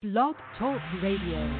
Blog Talk Radio.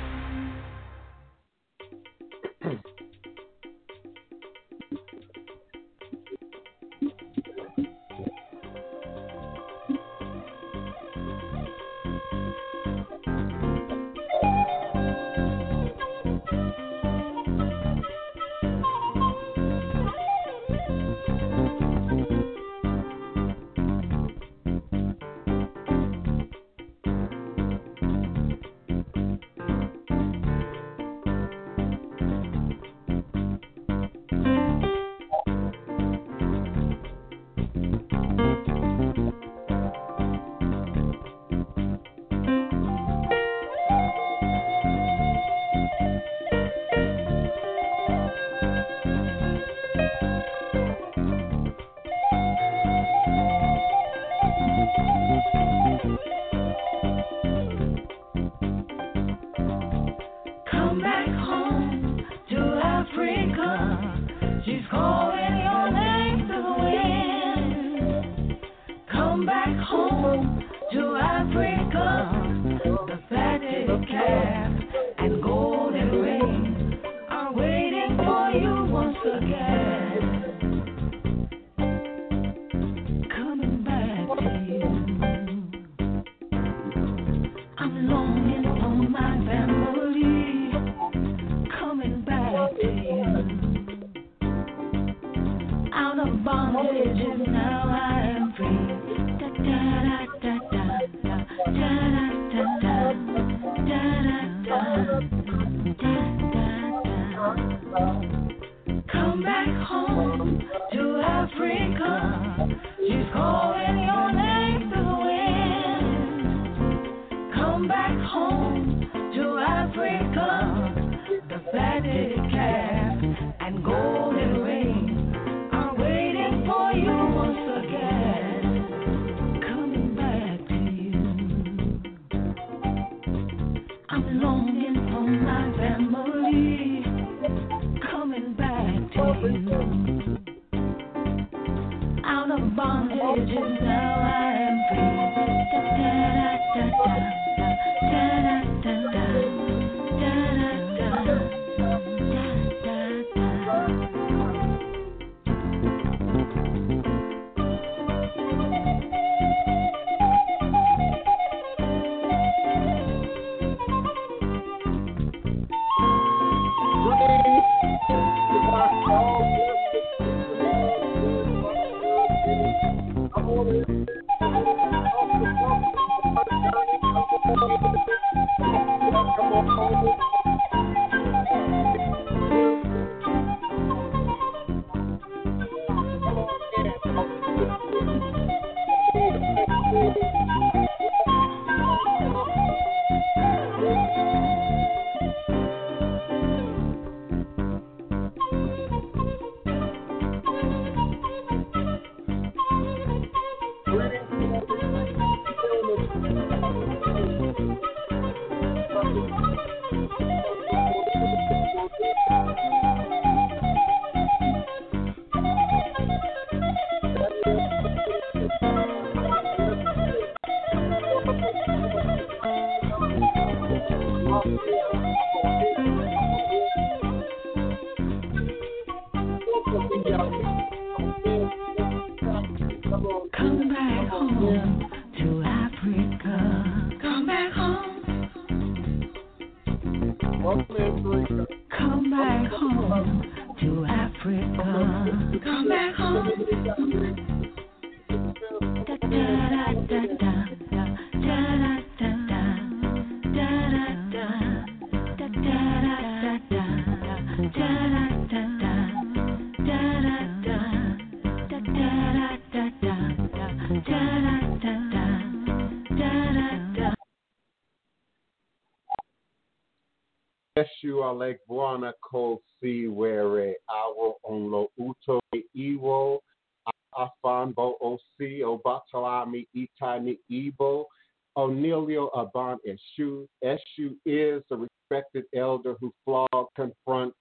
Eshu is the respected elder who flogs, confronts,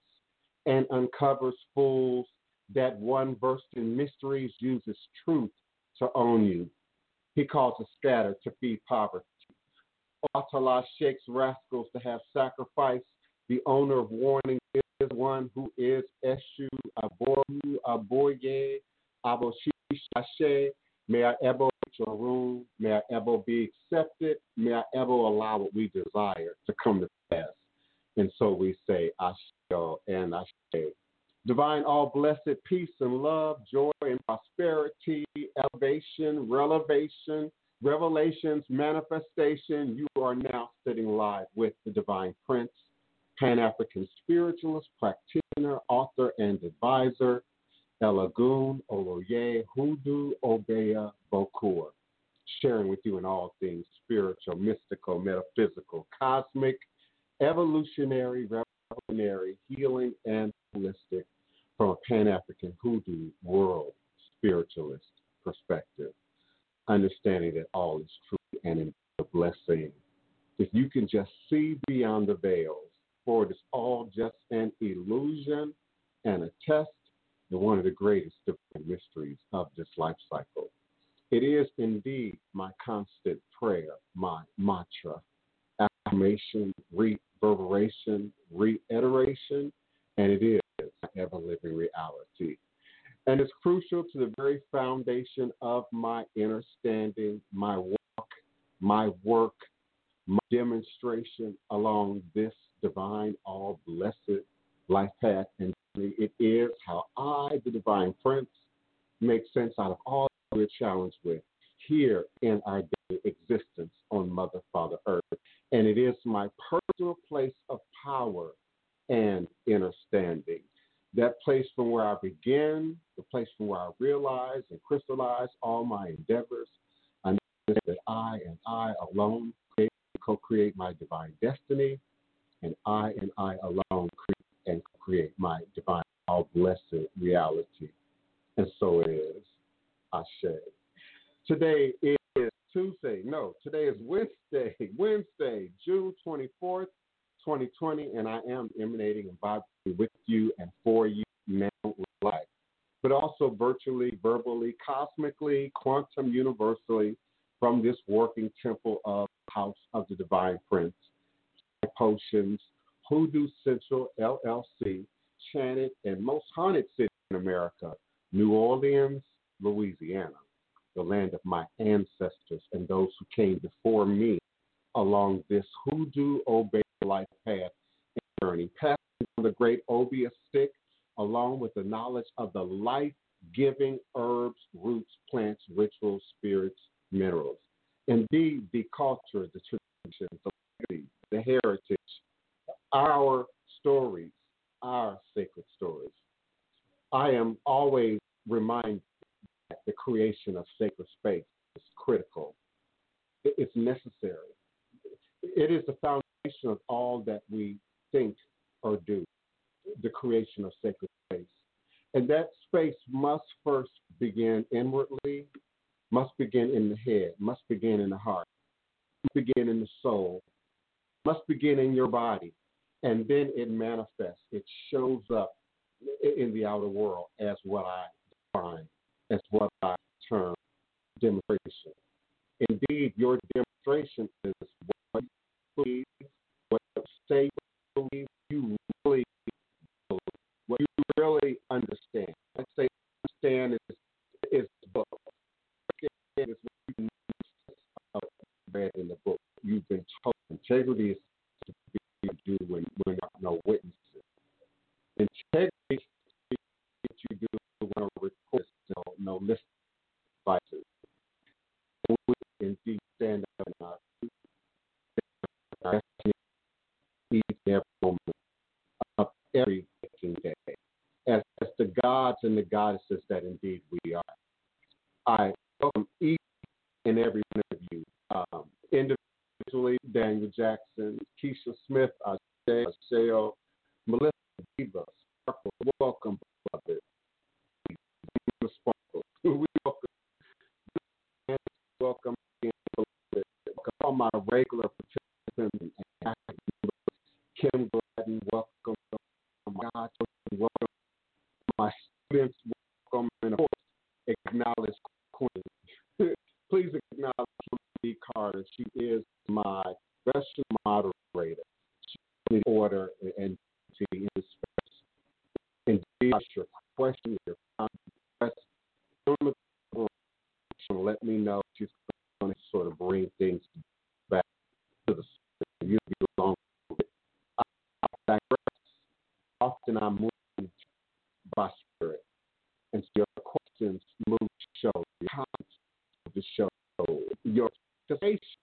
and uncovers fools that one versed in mysteries uses truth to own you. He calls the scattered to feed poverty. Atala shakes rascals to have sacrificed. The owner of warning is one who is Eshu, Aboru, Aboye, Aboshish, Ashe. May our Ebo reach your room. May our Ebo be accepted. May our Ebo allow what we desire to come to pass. And so we say Ashe and Ashe. Divine all blessed peace and love, joy and prosperity, elevation, relevation, revelations, manifestation. You are now sitting live with the Divine Prince, Pan-African spiritualist, practitioner, author, and advisor, Elagun Oloye, Hoodoo Obeya Bokur, sharing with you in all things spiritual, mystical, metaphysical, cosmic, evolutionary, revolutionary, healing, and holistic from a Pan-African Hoodoo world spiritualist perspective, understanding that all is true and a blessing. If you can just see beyond the veils, for it is all just an illusion and a test, and one of the greatest divine mysteries of this life cycle. It is indeed my constant prayer, my mantra, affirmation, reverberation, reiteration, and it is my ever-living reality. And it's crucial to the very foundation of my inner standing, my work, my demonstration along this divine, all-blessed life path. And it is how I, the Divine Prince, make sense out of all that we're challenged with here in our daily existence on Mother, Father, Earth. And it is my personal place of power and inner standing, that place from where I begin, the place from where I realize and crystallize all my endeavors. I know that I and I alone create and co-create my divine destiny, and I alone create and co-create my divine, all-blessed reality. And so it is. Ashe. Today is Wednesday, June 24th, 2020, and I am emanating and vibrating with you and for you now live, but also virtually, verbally, cosmically, quantum, universally, from this working temple of House of the Divine Prince, Potions, Hoodoo Central LLC, chanted and most haunted city in America, New Orleans, Louisiana, the land of my ancestors and those who came before me along this Hoodoo Obey life path and journey, passing on the great Obia stick along with the knowledge of the life-giving herbs, roots, plants, rituals, spirits, minerals. Indeed, the culture, the traditions, the legacy, the heritage, our stories, our sacred stories. I am always reminded that the creation of sacred space is critical. It's necessary. It is the foundation of all that we think or do, the creation of sacred space. And that space must first begin inwardly, must begin in the head, must begin in the heart, must begin in the soul, must begin in your body, and then it manifests. It shows up in the outer world as what I define, as what I term demonstration. Indeed, your demonstration is what you believe, what you say, what you really believe, what you really understand. I say understand is book. It's what you read in the book. You've been told integrity is to be what you do when you have no witnesses. Integrity is what you do when no reports, no listening devices. We indeed stand up in our truth. Our destiny is every moment of every day. As the gods and the goddesses that indeed we are, I welcome each and every one of you. Individually, Daniel Jackson, Keisha Smith, Asheo, Melissa DeVa, Sparkle, welcome, beloved. Welcome, beloved. Welcome all my regular participants and active members. Kim Gladden, welcome. My God, welcome. My students, welcome. And of course, acknowledge Queen. Please acknowledge Carter. She is my you'll get along with it. I digress. Often I'm moved by spirit. And so your questions move the show. Your comments move the show. Your participation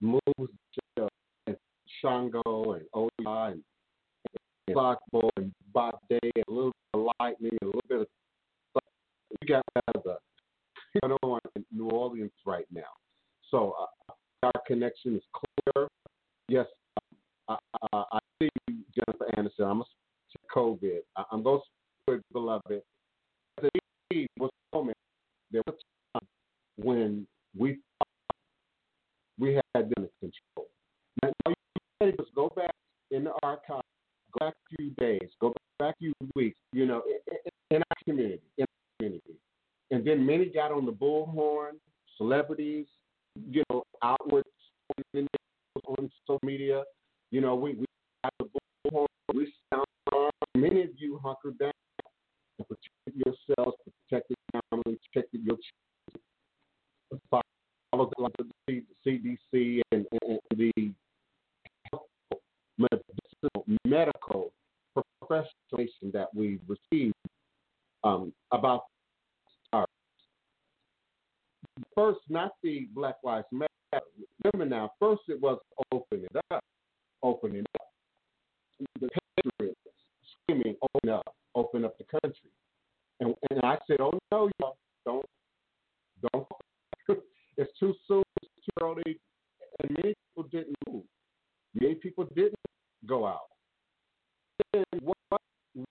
moves the show. And Shango and Oda and Sparkle and Bob Day and a little bit of lightning and a little bit of stuff. We got that going on in New Orleans right now. So our connection is clear. Yes, I see you, Jennifer Anderson. I'm going to speak to COVID. I'm going to speak to beloved. There was a time when we thought we had them in control. Now, you can just go back in the archive, go back a few days, go back a few weeks, you know, in our community. And then many got on the bullhorn, celebrities, you know, outward on social media. You know, we got the bullhorn, we sound strong. Many of you hunkered down and protected yourselves, protected your family, protected your children. Follow the CDC and the medical professionalization that we received about stars. First, not the Black Lives Matter. Remember now, first it was opening up. The patriots screaming, open up the country. And I said, oh no, y'all, don't. It's too soon, it's too early. And many people didn't move. Many people didn't go out. Then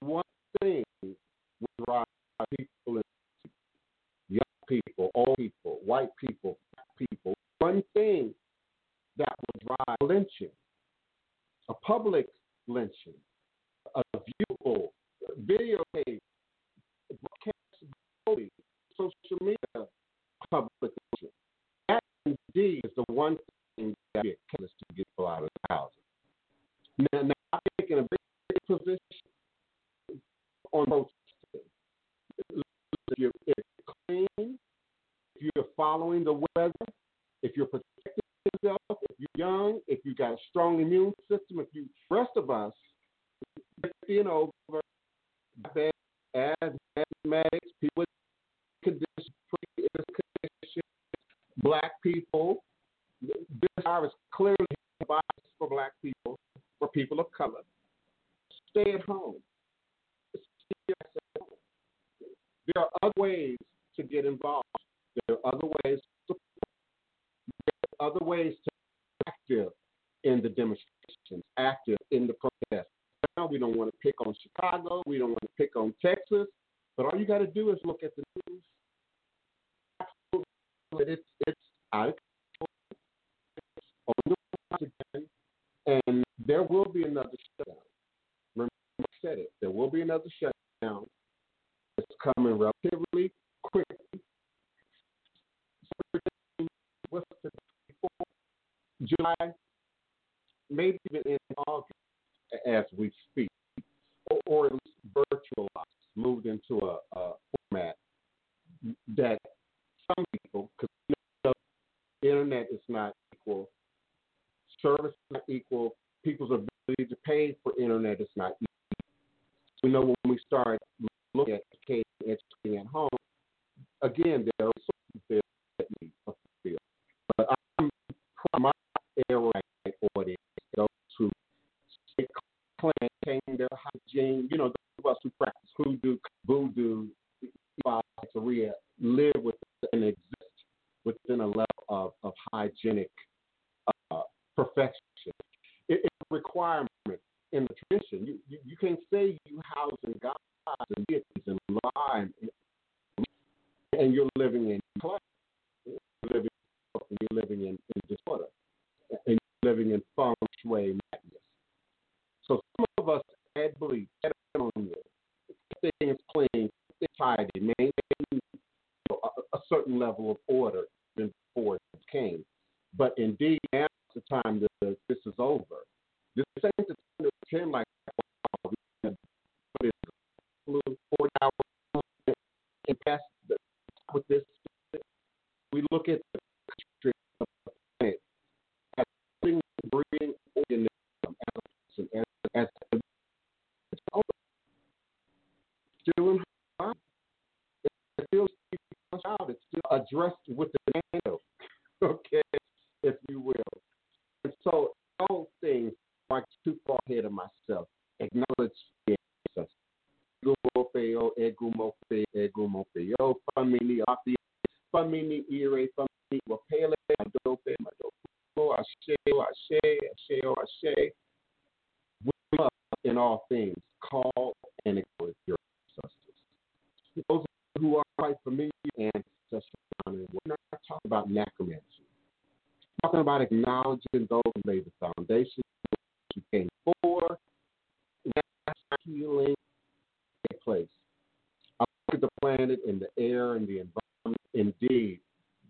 one thing would drive people, young people, old people, white people, black people. One thing that would drive lynching, a public lynching, a viewable video tape, broadcast, social media, public lynching. That indeed is the one thing that we get to get people out of the houses. Now I'm taking a big position on both sides. If you're clean, if you're following the weather, if you're protecting yourself, if you're young, if you got a strong immune system, if you rest of us, you know, asthmatics, people with conditions, black people, this virus clearly a virus for black people, for people of color. Stay at home. There are other ways to get involved. There are other ways to be active in the demonstrations, active in the protests. Now we don't want to pick on Chicago, we don't want to pick on Texas, but all you got to do is look at the news. It's out of control. It's again, and there will be another shutdown. Remember, I said it. There will be another shutdown. It's coming relatively quickly. What's the July, maybe even in August, as we speak, or at least virtualized, moved into a format that some people, because the internet is not equal, service is not equal, people's ability to pay for internet is not equal. We know when we start looking at educating at home, again, there are resources there that need to fulfill. But my airline audience, those who claim their hygiene, you know, those of us who practice hoodoo, voodoo, Ifa, Tarot, live within and exist within a level of hygienic perfection. It's a requirement in the tradition. You can't say you house in gods and deities and lie and you're living in class. You're living in disorder, and you're living in feng shui madness. So some of us had beliefs, had on you, things clean, tidy, maintain a certain level of order even before it came. But indeed, now is the time that this is over. This ain't the time to pretend like flu, 4 hours and past with this. We look at the breathing don't think I'm too far ahead of myself. Acknowledge Jesus. Egumofeo, family, after family, ire, family, wapele, madope, ashe. We must, in all things, call and acknowledge your ancestors. Those who are quite familiar with ancestors, we're not talking about necromancy. We're talking about acknowledging those who laid the foundation, who came forward, healing take place. I look at the planet and the air and the environment. Indeed,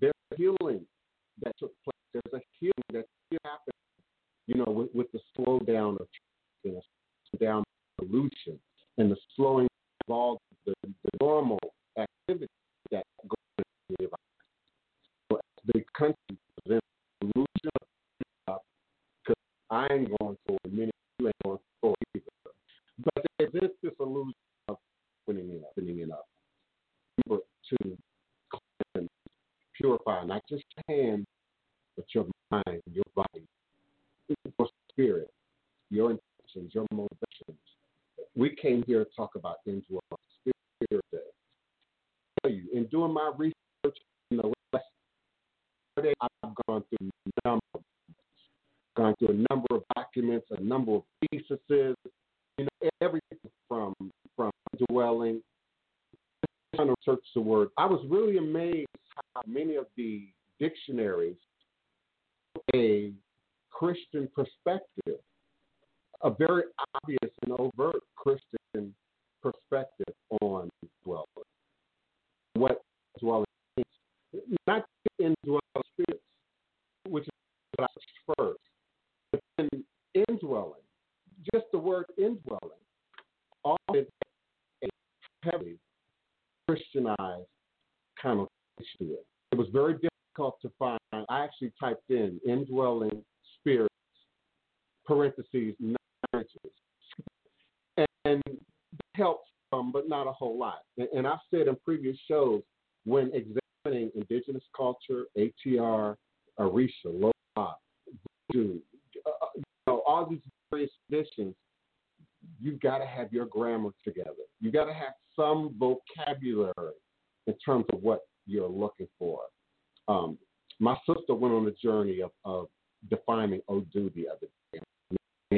there's a healing that took place. There's a healing that still happened, with the slowdown of change and the slowdown of evolution and the slowing of all the normal activities that go on in the environment. So as the country presents the illusion of because I ain't going for it, many of you ain't going for it either. But there is this illusion of opening it up. Remember to cleanse, purify, not just your hands, but your mind, your body, your spirit, your intentions, your motivations. We came here to talk about into our spirit day. I tell you, in doing my research, last Saturday, I've gone through a number of documents, a number of theses. Everything from dwelling, trying to search the word. I was really amazed how many of the dictionaries a Christian perspective, a very obvious and overt Christian perspective on dwelling. What dwelling means. Not indwelling spirits, which is what I first, but then indwelling. Just the word indwelling, all is a heavily Christianized connotation. It was very difficult to find. I actually typed in indwelling spirits, parentheses, non-religious, and helped some, but not a whole lot. And I've said in previous shows, when examining indigenous culture, ATR, Orisha, Loa, Voodoo, all these various traditions, you've got to have your grammar together. You've got to have some vocabulary in terms of what you're looking for. My sister went on a journey of defining Odu the other day.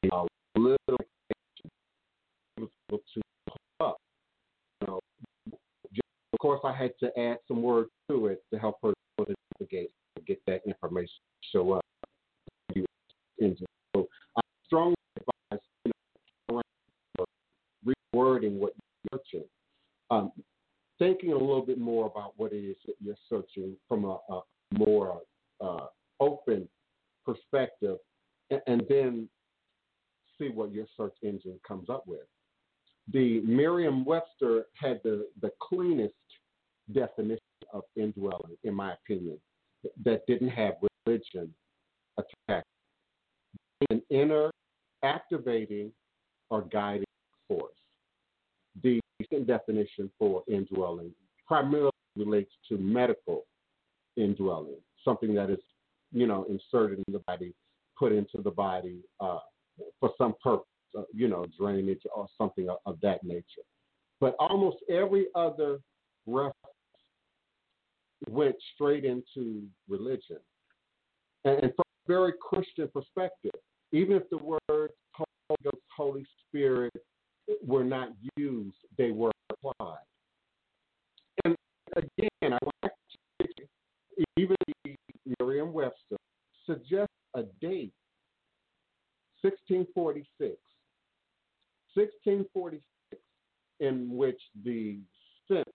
And a little was able to hold up. Of course, I had to add some words to it to help her navigate and get that information to show up. So I strongly advise rewording what you're searching, thinking a little bit more about what it is that you're searching from a more open perspective, and then see what your search engine comes up with. The Merriam-Webster had the cleanest definition of indwelling, in my opinion, that didn't have religion attached. An inner activating or guiding force. The second definition for indwelling primarily relates to medical indwelling, something that is, inserted in the body, put into the body for some purpose, drainage or something of that nature. But almost every other reference went straight into religion. And from a very Christian perspective, even if the words Holy Ghost, Holy Spirit were not used, they were applied. And again, I like to say, even Merriam-Webster suggests a date, 1646, in which the sense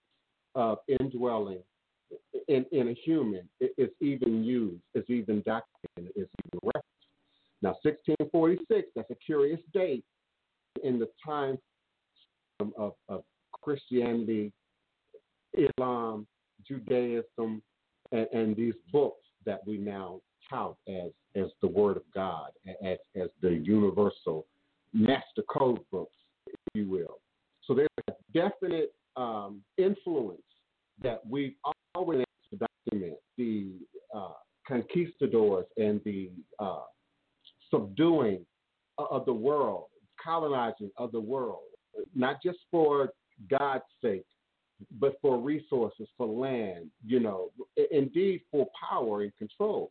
of indwelling in a human is even used, is even documented, is even referenced. Now, 1646, that's a curious date in the time of Christianity, Islam, Judaism, and these books that we now tout as the Word of God, as the universal master code books, if you will. So there's a definite influence that we've always had to document. The conquistadors and the subduing of the world, colonizing of the world, not just for God's sake, but for resources, for land, you know, indeed for power and control.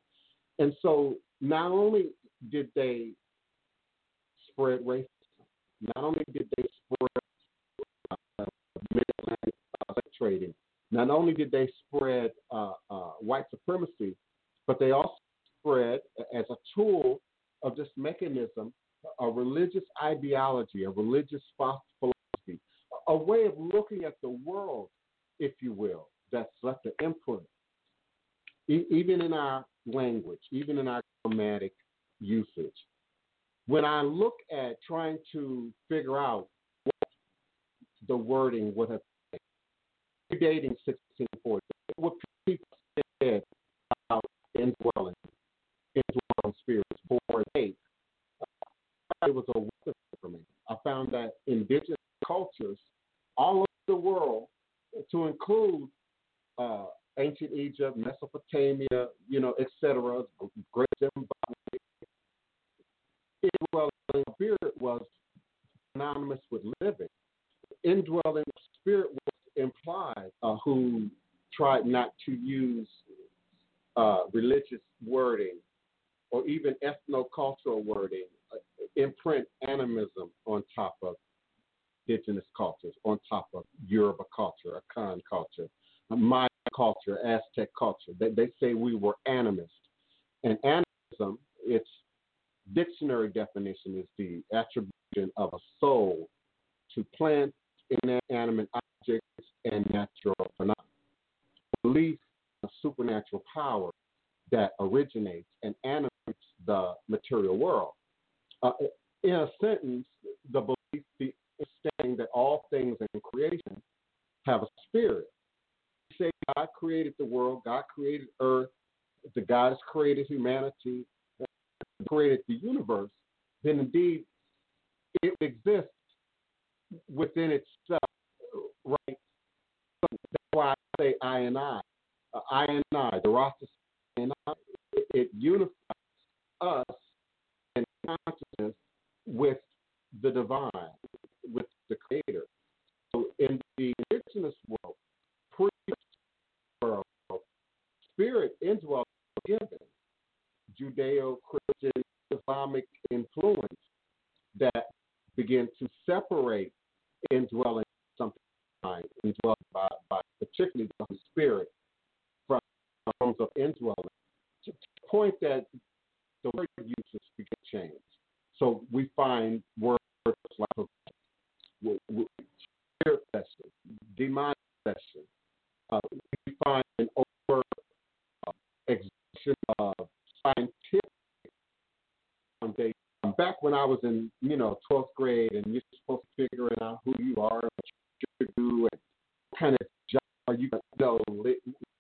And so not only did they spread racism, not only did they spread Midland trading, not only did they spread white supremacy, but they also spread, as a tool of this mechanism, a religious ideology, a religious philosophy, a way of looking at the world, if you will, that's left an imprint, even in our language, even in our grammatic usage. When I look at trying to figure out what the wording would have been, predating 1640, what people said about indwelling spirits, born eight, it was a wonderful for me. I found that indigenous cultures all over the world, to include ancient Egypt, Mesopotamia, you know, etc., Great Zimbabwe, indwelling spirit was synonymous with living. Indwelling spirit was implied, who tried not to use religious wording or even ethno-cultural wording, imprint animism on top of indigenous cultures, on top of Yoruba culture, Akan culture, Maya culture, Aztec culture. They say we were animists. And animism, its dictionary definition is the attribution of a soul to plants, inanimate objects, and natural phenomena. Belief in a supernatural power that originates and animates the material world. In a sentence, the belief, the understanding that all things in creation have a spirit. We say God created the world, God created earth, the God has created humanity, created the universe, then indeed it exists within itself, right? So that's why I say I and I. I and I, the Rasta and I, it unifies us in consciousness with the divine, with the creator. So in the indigenous world, pre-world, spirit indwells forgiven. Judeo-Christian Islamic influence that began to separate indwelling something, indwelling by particularly the Holy Spirit, from forms of indwelling, to the point that the word uses began to change. So we find words like spirit possession, demonic possession. We find an over expression of scientific foundation. Back when I was in, 12th grade, and you're supposed to figure out who you are, what you do, and what kind of job are you going to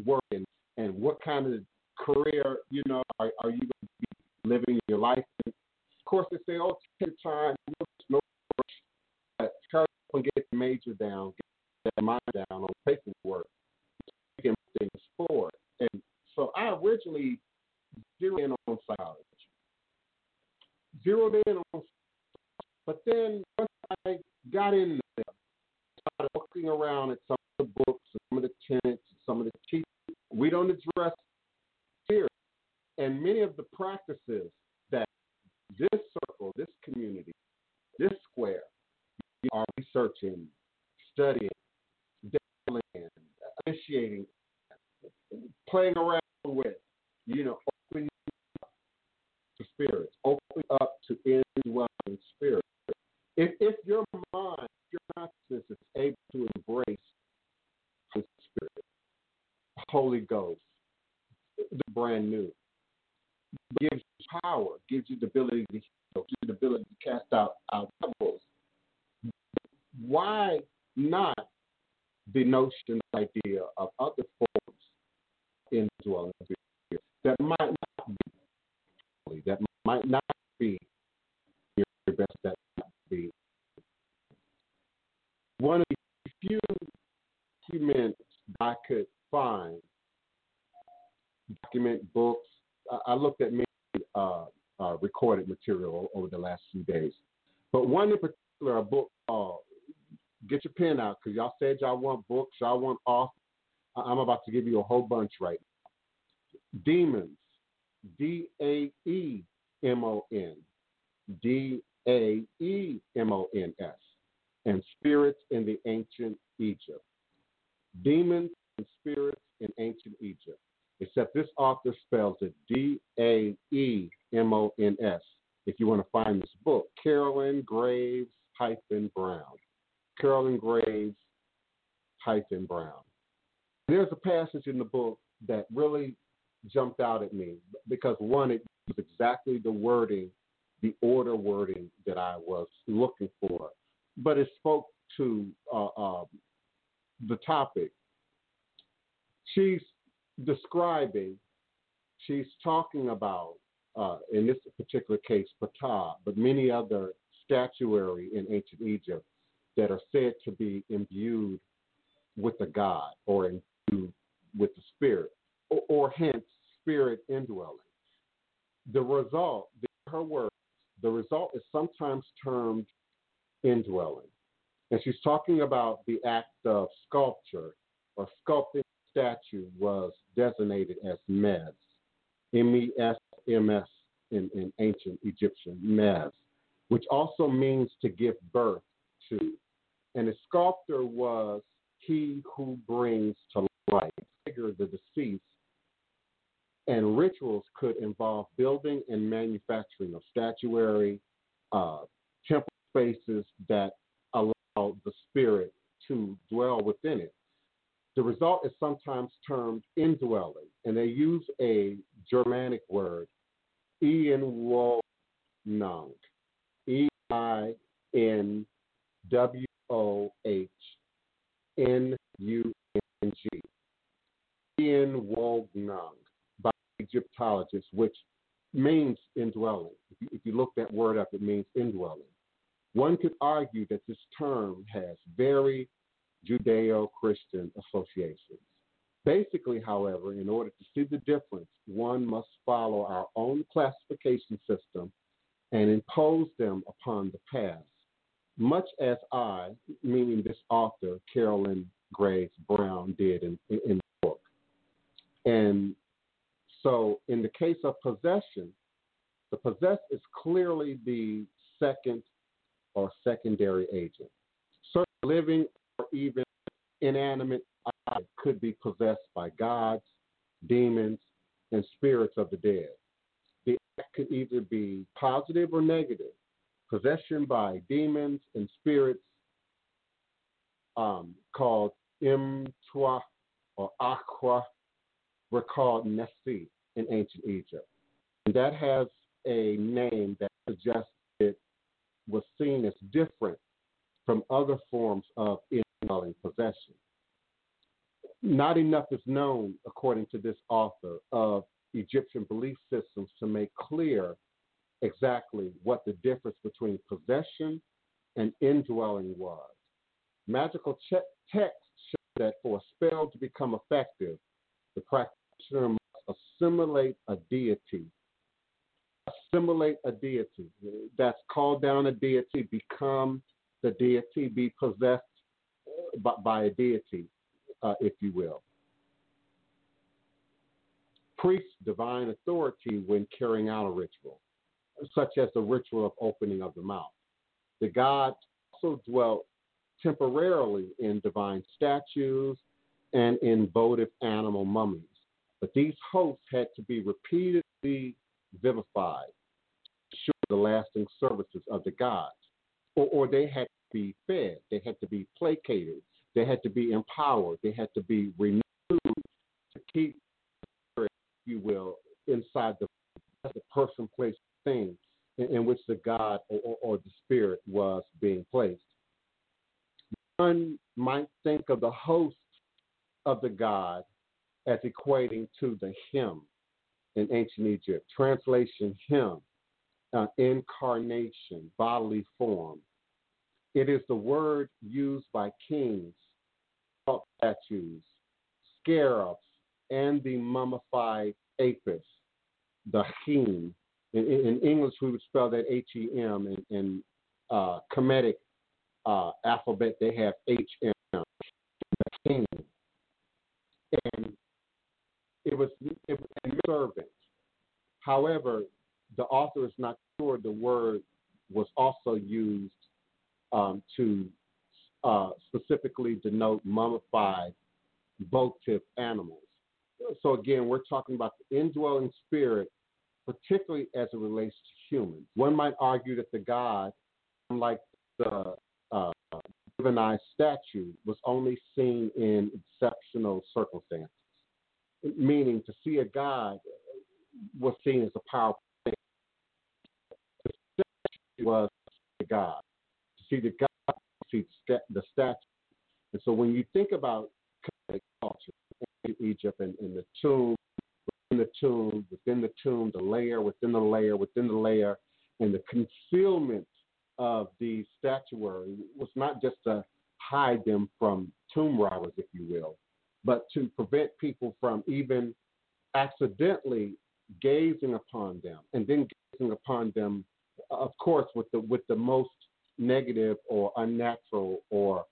work in, and what kind of career, are you going to be living your life in. Of course, they say, take time, no rush, but hurry up and get the major down, get that mind down on paperwork, taking things forward. And so I originally zeroed in on psychology. But then once I got in there, started looking around at some of the books, some of the tenets, some of the teachings. We don't address spirit and many of the practices that this circle, this community, this square are researching, studying, dabbling, initiating, playing around with, opening to spirits, open up to indwelling spirit. If your mind, your consciousness is able to embrace the spirit, Holy Ghost, the brand new, gives you power, gives you the ability to heal, gives you the ability to cast out devils. Why not the notion, the idea of other forms indwelling spirit that might not be holy, that might not be your best, that might be one of the few documents I could find, document books. I looked at many recorded material over the last few days. But one in particular, a book called, get your pen out, because y'all said y'all want books, y'all want authors. I'm about to give you a whole bunch right now. Demons, D-A-E-M-O-N, D-A-E-M-O-N-S, and spirits in the ancient Egypt. Demons and spirits in ancient Egypt. Except this author spells it D-A-E-M-O-N-S. If you want to find this book, Carolyn Graves Brown. Carolyn Graves Brown. There's a passage in the book that really jumped out at me because, one, it was exactly the wording, the order wording that I was looking for. But it spoke to the topic. She's describing, she's talking about, in this particular case, Ptah, but many other statuary in ancient Egypt that are said to be imbued with a god or imbued with the spirit, or hence spirit indwelling. The result, her words, the result is sometimes termed indwelling. And she's talking about the act of sculpture or sculpting statue was designated as Mez, M-E-S-M-S in ancient Egyptian, Mez, which also means to give birth to. And the sculptor was he who brings to life, figure the deceased, and rituals could involve building and manufacturing of statuary, temple spaces that allow the spirit to dwell within it. The result is sometimes termed indwelling, and they use a Germanic word, Einwohnung, E-I-N-W-O-H-N-U-N-G, Einwohnung, by Egyptologists, which means indwelling. If you look that word up, it means indwelling. One could argue that this term has very Judeo-Christian associations. Basically, however, in order to see the difference, one must follow our own classification system and impose them upon the past, much as I, meaning this author, Carolyn Graves Brown, did in the book. And so in the case of possession, the possessed is clearly the second or secondary agent. Certain living or even inanimate objects could be possessed by gods, demons, and spirits of the dead. The act could either be positive or negative. Possession by demons and spirits, called Mtwa or Akwa, were called Nesi in ancient Egypt. And that has a name that suggests it was seen as different from other forms of indwelling possession. Not enough is known, according to this author, of Egyptian belief systems to make clear exactly what the difference between possession and indwelling was. Magical texts show that for a spell to become effective, the practitioner must assimilate a deity. That's called down a deity, become the deity, be possessed by a deity, if you will. Priests divine authority when carrying out a ritual, such as the ritual of opening of the mouth. The gods also dwelt temporarily in divine statues and in votive animal mummies, but these hosts had to be repeatedly vivified to ensure the lasting services of the gods, or they had to be fed, they had to be placated, they had to be empowered, they had to be renewed to keep, if you will, inside the person, place, thing in which the god or the spirit was being placed. One might think of the host of the god as equating to the him in ancient Egypt. Translation, him. Incarnation, bodily form. It is the word used by kings, statues, scarabs, and the mummified apis, the him, In English, we would spell that H-E-M. In Kemetic alphabet, they have H-M. King. And it was servant. However, the author is not sure the word was also used to specifically denote mummified bow-tipped animals. So again, we're talking about the indwelling spirit, particularly as it relates to humans. One might argue that the god, unlike the divinized statue, was only seen in exceptional circumstances, meaning to see a god was seen as a powerful thing. The statue was the god. To see the god, to see the statue. And so when you think about culture, in Egypt and the tomb, within the tomb, within the tomb, the layer, within the layer, within the layer, and the concealment of the statuary was not just to hide them from tomb robbers, if you will, but to prevent people from even accidentally gazing upon them, and then gazing upon them, of course, with the most negative or unnatural or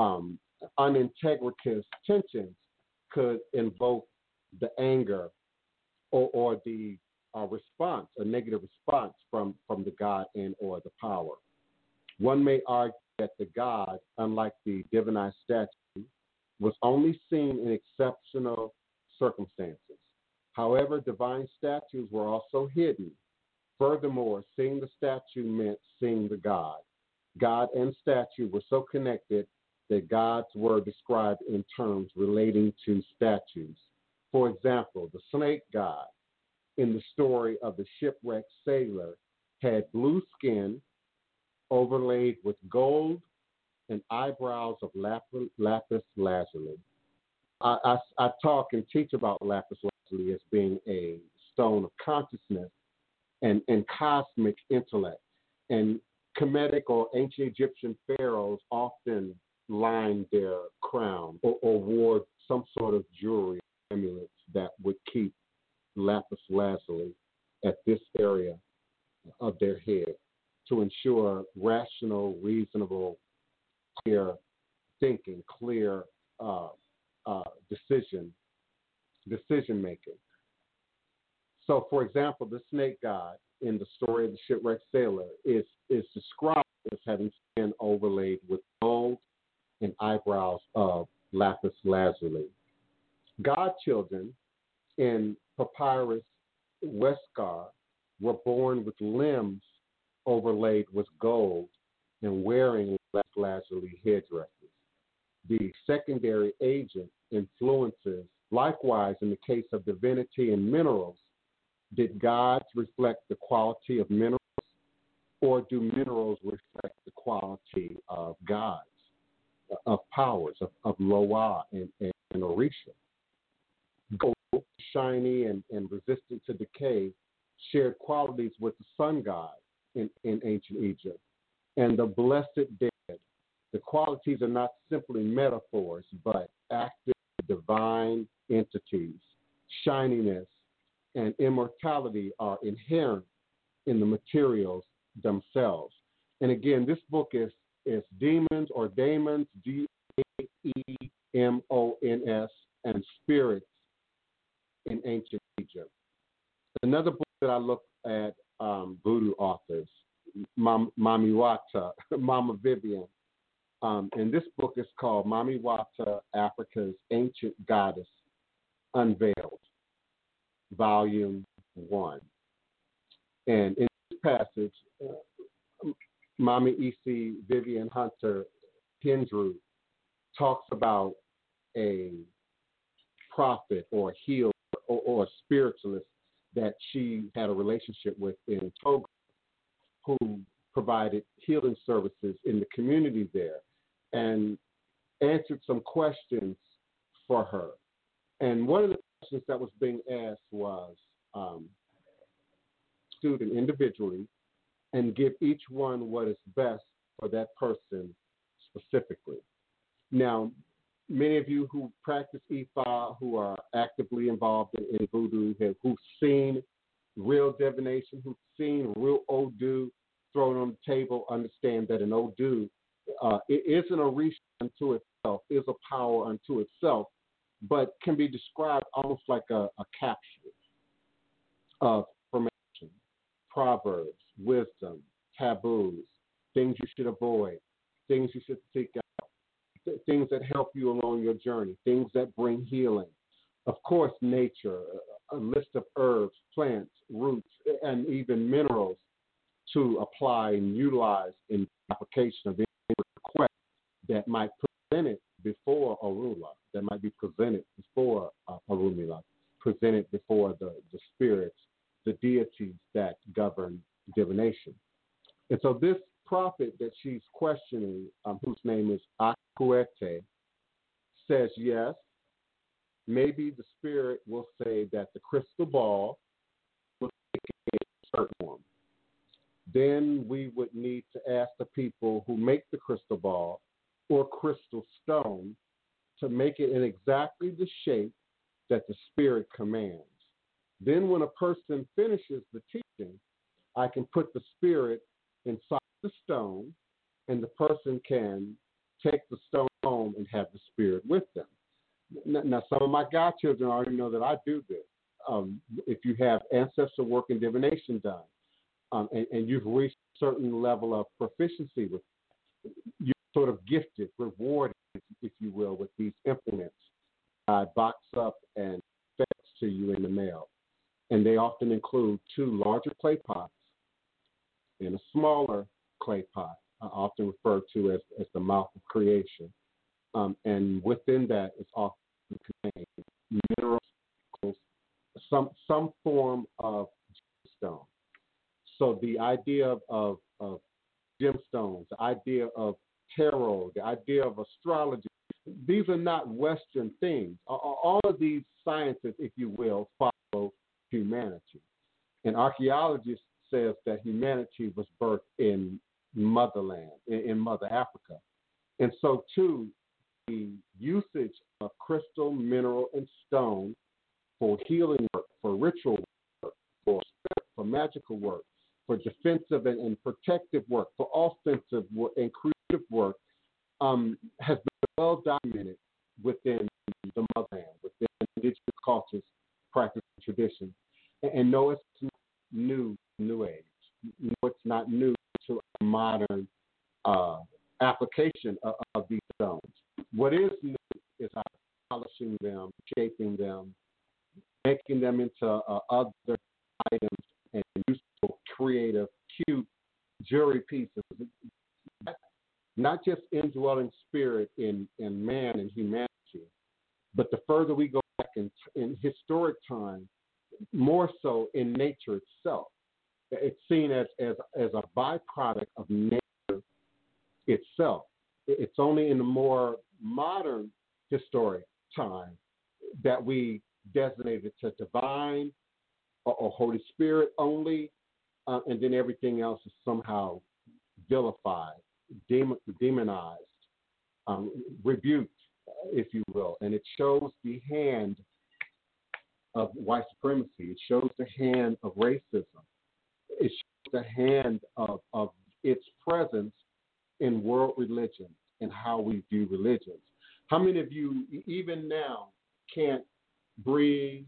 unintegrative tensions could invoke the anger or the response, a negative response from the god and or the power. One may argue that the god, unlike the divinized statue, was only seen in exceptional circumstances. However, divine statues were also hidden. Furthermore, seeing the statue meant seeing the god. God and statue were so connected that gods were described in terms relating to statues. For example, the snake god in the story of the shipwrecked sailor had blue skin overlaid with gold and eyebrows of lapis lazuli. I talk and teach about lapis lazuli as being a stone of consciousness and cosmic intellect. And Kemetic or ancient Egyptian pharaohs often lined their crown or wore some sort of jewelry amulets that would keep lapis lazuli at this area of their head to ensure rational, reasonable, clear thinking, clear decision making. So, for example, the snake god in the story of the shipwrecked sailor is described as having skin overlaid with gold and eyebrows of lapis lazuli. Godchildren in papyrus Westcar were born with limbs overlaid with gold and wearing lapis lazuli headdresses. The secondary agent influences, likewise in the case of divinity and minerals, did gods reflect the quality of minerals, or do minerals reflect the quality of gods, of powers, of Loa and Orisha? Gold, shiny and resistant to decay, shared qualities with the sun god in ancient Egypt. And the blessed dead, the qualities are not simply metaphors, but active divine entities. Shininess and immortality are inherent in the materials themselves. And again, this book is demons or daemons, D-A-E-M-O-N-S, and spirits in ancient Egypt. Another book that I look at, voodoo authors, Mami Wata, Mama Vivian, and this book is called Mami Wata, Africa's Ancient Goddess Unveiled, Volume 1. And in this passage, Mami E.C. Vivian Hunter Hendrew talks about a prophet or a healer or a spiritualist that she had a relationship with in Togo who provided healing services in the community there and answered some questions for her. And one of the questions that was being asked was, student individually, and give each one what is best for that person specifically. Now, many of you who practice Ifa, who are actively involved in voodoo, who've seen real divination, who've seen real Odu thrown on the table, understand that an Odu, it isn't a resource unto itself, is a power unto itself, but can be described almost like a capsule of information, proverbs, wisdom, taboos, things you should avoid, things you should seek out, things that help you along your journey, things that bring healing. Of course, nature, a list of herbs, plants, roots, and even minerals to apply and utilize in application of any request that might present it before Arula, that might be presented before Arumila, presented before the spirits, the deities that govern divination. And so this prophet that she's questioning, whose name is Akuete, says, yes, maybe the spirit will say that the crystal ball will take a certain form. Then we would need to ask the people who make the crystal ball or crystal stone to make it in exactly the shape that the spirit commands. Then when a person finishes the teaching, I can put the spirit inside the stone, and the person can take the stone home and have the spirit with them. Now, some of my godchildren already know that I do this. If you have ancestral work and divination done, and you've reached a certain level of proficiency with it, you're sort of gifted, rewarded, if you will, with these implements I box up and fetch to you in the mail. And they often include two larger clay pots and a smaller clay pot, often referred to as the mouth of creation. And within that is often contained minerals, some form of gemstone. So the idea of gemstones, the idea of tarot, the idea of astrology, these are not Western things. All of these sciences, if you will, follow humanity. And archaeologists says that humanity was birthed in motherland, in Mother Africa. And so, too, the usage of crystal, mineral, and stone for healing work, for ritual work, for magical work, for defensive and protective work, for offensive work and creative work, has been well documented within the motherland, within indigenous cultures, practice, and tradition. And no, it's not new age. No, it's not new to a modern application of these stones. What is new is polishing them, shaping them, making them into other items and useful, creative, cute jewelry pieces. Not just indwelling spirit in man and humanity, but the further we go back in historic time, more so in nature itself. It's seen as a byproduct of nature itself. It's only in the more modern historic time that we designate it to divine or Holy Spirit only, and then everything else is somehow vilified, demonized, rebuked, if you will. And it shows the hand of white supremacy. It shows the hand of racism. It shows the hand of its presence in world religion and how we view religions. How many of you, even now, can't breathe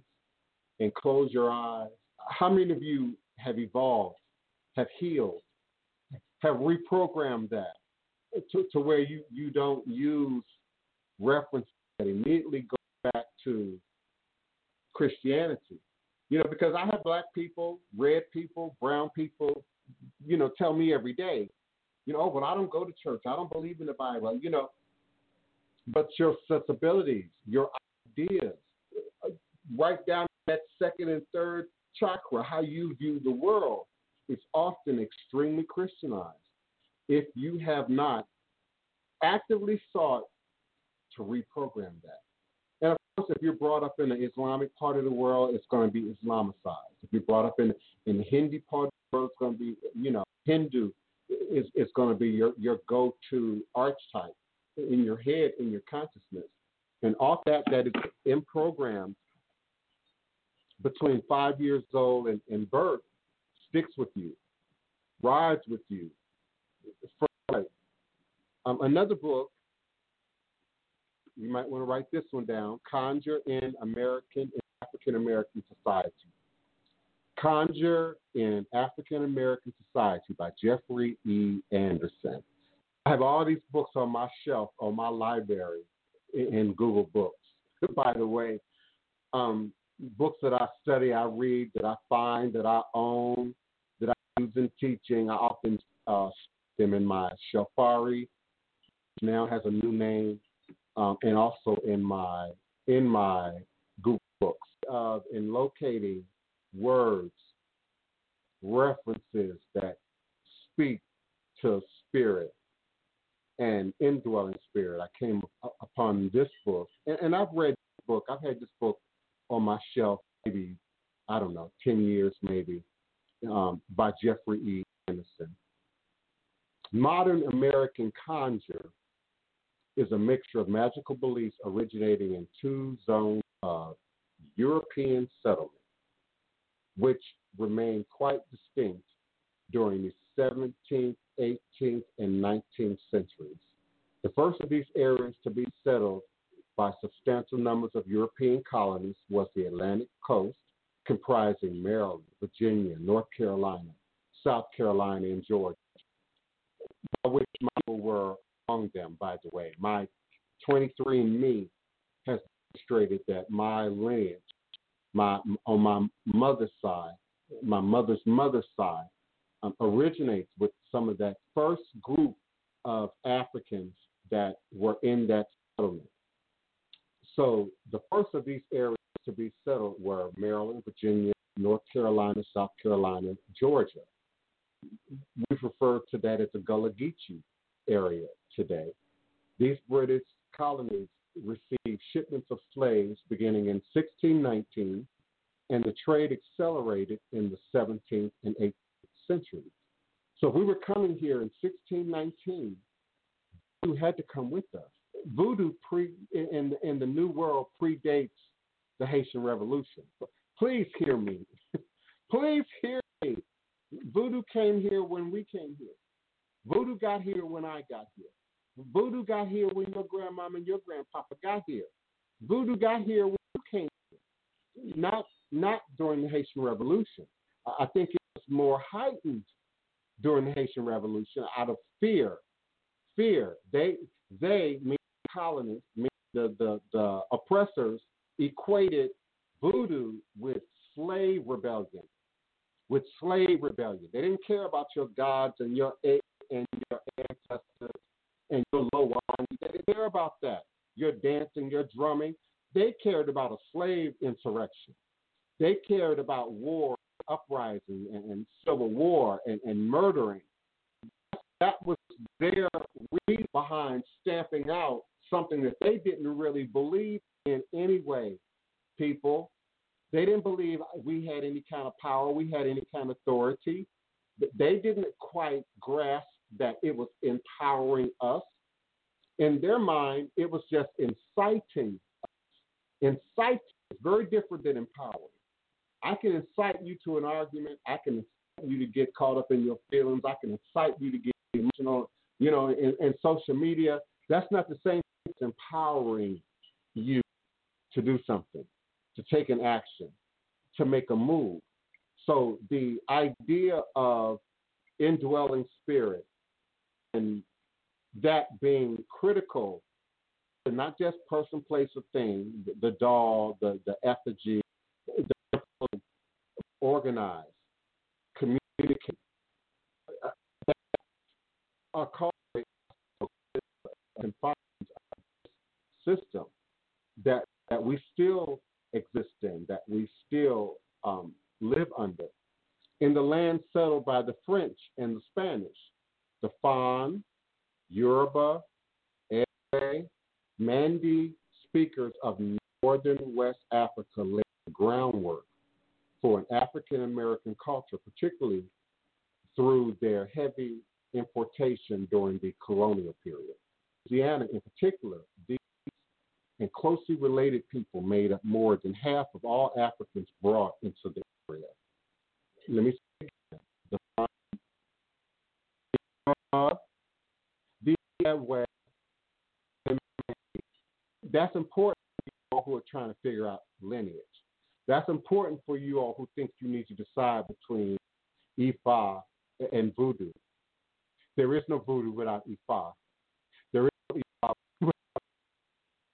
and close your eyes? How many of you have evolved, have healed, have reprogrammed that to where you don't use references that immediately go back to Christianity? You know, because I have black people, red people, brown people, you know, tell me every day, you know, but I don't go to church. I don't believe in the Bible, you know. But your sensibilities, your ideas, right down that second and third chakra, how you view the world, is often extremely Christianized. If you have not actively sought to reprogram that. And of course, if you're brought up in the Islamic part of the world, it's going to be Islamicized. If you're brought up in the Hindi part of the world, it's going to be, you know, Hindu. It's going to be your go-to archetype in your head, in your consciousness. And all that is in programs between 5 years old and birth sticks with you, rides with you. For life. Another book, you might want to write this one down, Conjure in American and African-American Society. Conjure in African-American Society by Jeffrey E. Anderson. I have all these books on my shelf, on my library in Google Books. By the way, books that I study, I read, that I find, that I own, that I use in teaching, I often them in my Shelfari, which now has a new name, and also in my Google Books. In locating words, references that speak to spirit and indwelling spirit, I came upon this book, and I've read this book. I've had this book on my shelf, maybe, I don't know, 10 years maybe, by Jeffrey E. Anderson. Modern American conjure is a mixture of magical beliefs originating in two zones of European settlement, which remained quite distinct during the 17th, 18th, and 19th centuries. The first of these areas to be settled by substantial numbers of European colonies was the Atlantic coast, comprising Maryland, Virginia, North Carolina, South Carolina, and Georgia. By which my people were among them, by the way. My 23andMe has demonstrated that my lineage, on my mother's side, my mother's side, originates with some of that first group of Africans that were in that settlement. So the first of these areas to be settled were Maryland, Virginia, North Carolina, South Carolina, Georgia. We've referred to that as the Gullah Geechee area today. These British colonies received shipments of slaves beginning in 1619, and the trade accelerated in the 17th and 18th centuries. So if we were coming here in 1619, who had to come with us? Voodoo in the New World predates the Haitian Revolution. Please hear me. Please hear me. Voodoo came here when we came here. Voodoo got here when I got here. Voodoo got here when your grandmama and your grandpapa got here. Voodoo got here when you came here. Not during the Haitian Revolution. I think it was more heightened during the Haitian Revolution out of fear. Fear. They meaning colonists, meaning the oppressors, equated voodoo with slave rebellion. With slave rebellion, they didn't care about your gods and your ancestors and your Lowani. They didn't care about that. Your dancing, your drumming. They cared about a slave insurrection. They cared about war, uprising, and civil war, and murdering. That was their reason behind stamping out something that they didn't really believe in anyway. People. They didn't believe we had any kind of power, we had any kind of authority. They didn't quite grasp that it was empowering us. In their mind, it was just inciting us. Inciting is very different than empowering. I can incite you to an argument. I can incite you to get caught up in your feelings. I can incite you to get emotional, in social media. That's not the same thing as empowering you to do something, to take an action, to make a move. So the idea of indwelling spirit and that being critical to not just person, place, or thing, the doll, the effigy, the organized, communicate, that are called confined system that we still exist in, that we still live under. In the land settled by the French and the Spanish, the Fon, Yoruba, Ewe, Mandi speakers of northern West Africa laid the groundwork for an African-American culture, particularly through their heavy importation during the colonial period. Louisiana, in particular, these and closely related people made up more than half of all Africans brought into the area. Let me say again. That's important for you all who are trying to figure out lineage. That's important for you all who think you need to decide between Ifa and Voodoo. There is no Voodoo without Ifa. There is no Ifa without Voodoo.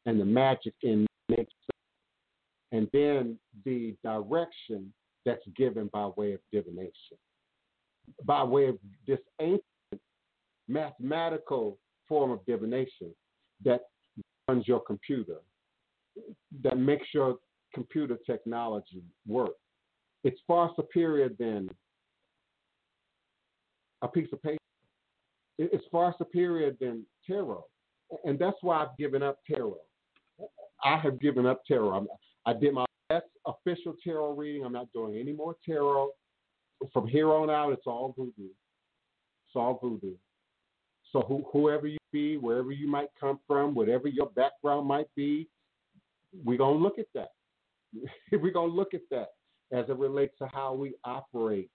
And the magic in nature. And then the direction that's given by way of divination. By way of this ancient mathematical form of divination that runs your computer, that makes your computer technology work. It's far superior than a piece of paper. It's far superior than tarot. And that's why I've given up tarot. I have given up tarot. I did my last official tarot reading. I'm not doing any more tarot. From here on out, it's all voodoo. It's all voodoo. So whoever you be, wherever you might come from, whatever your background might be, we're going to look at that. We're going to look at that as it relates to how we operate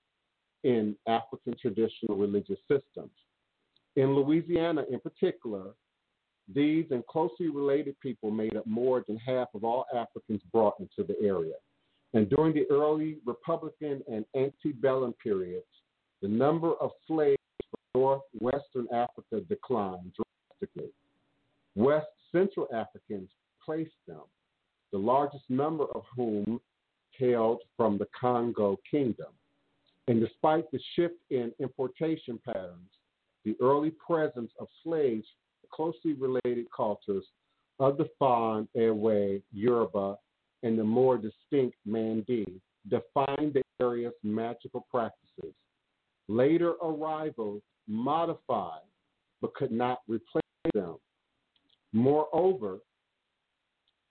in African traditional religious systems. In Louisiana in particular, these and closely related people made up more than half of all Africans brought into the area. And during the early Republican and antebellum periods, the number of slaves from northwestern Africa declined drastically. West Central Africans replaced them, the largest number of whom hailed from the Congo Kingdom. And despite the shift in importation patterns, the early presence of slaves closely related cultures of the Fon, Ewe, Yoruba, and the more distinct Mandi defined the area's magical practices. Later arrivals modified but could not replace them. Moreover,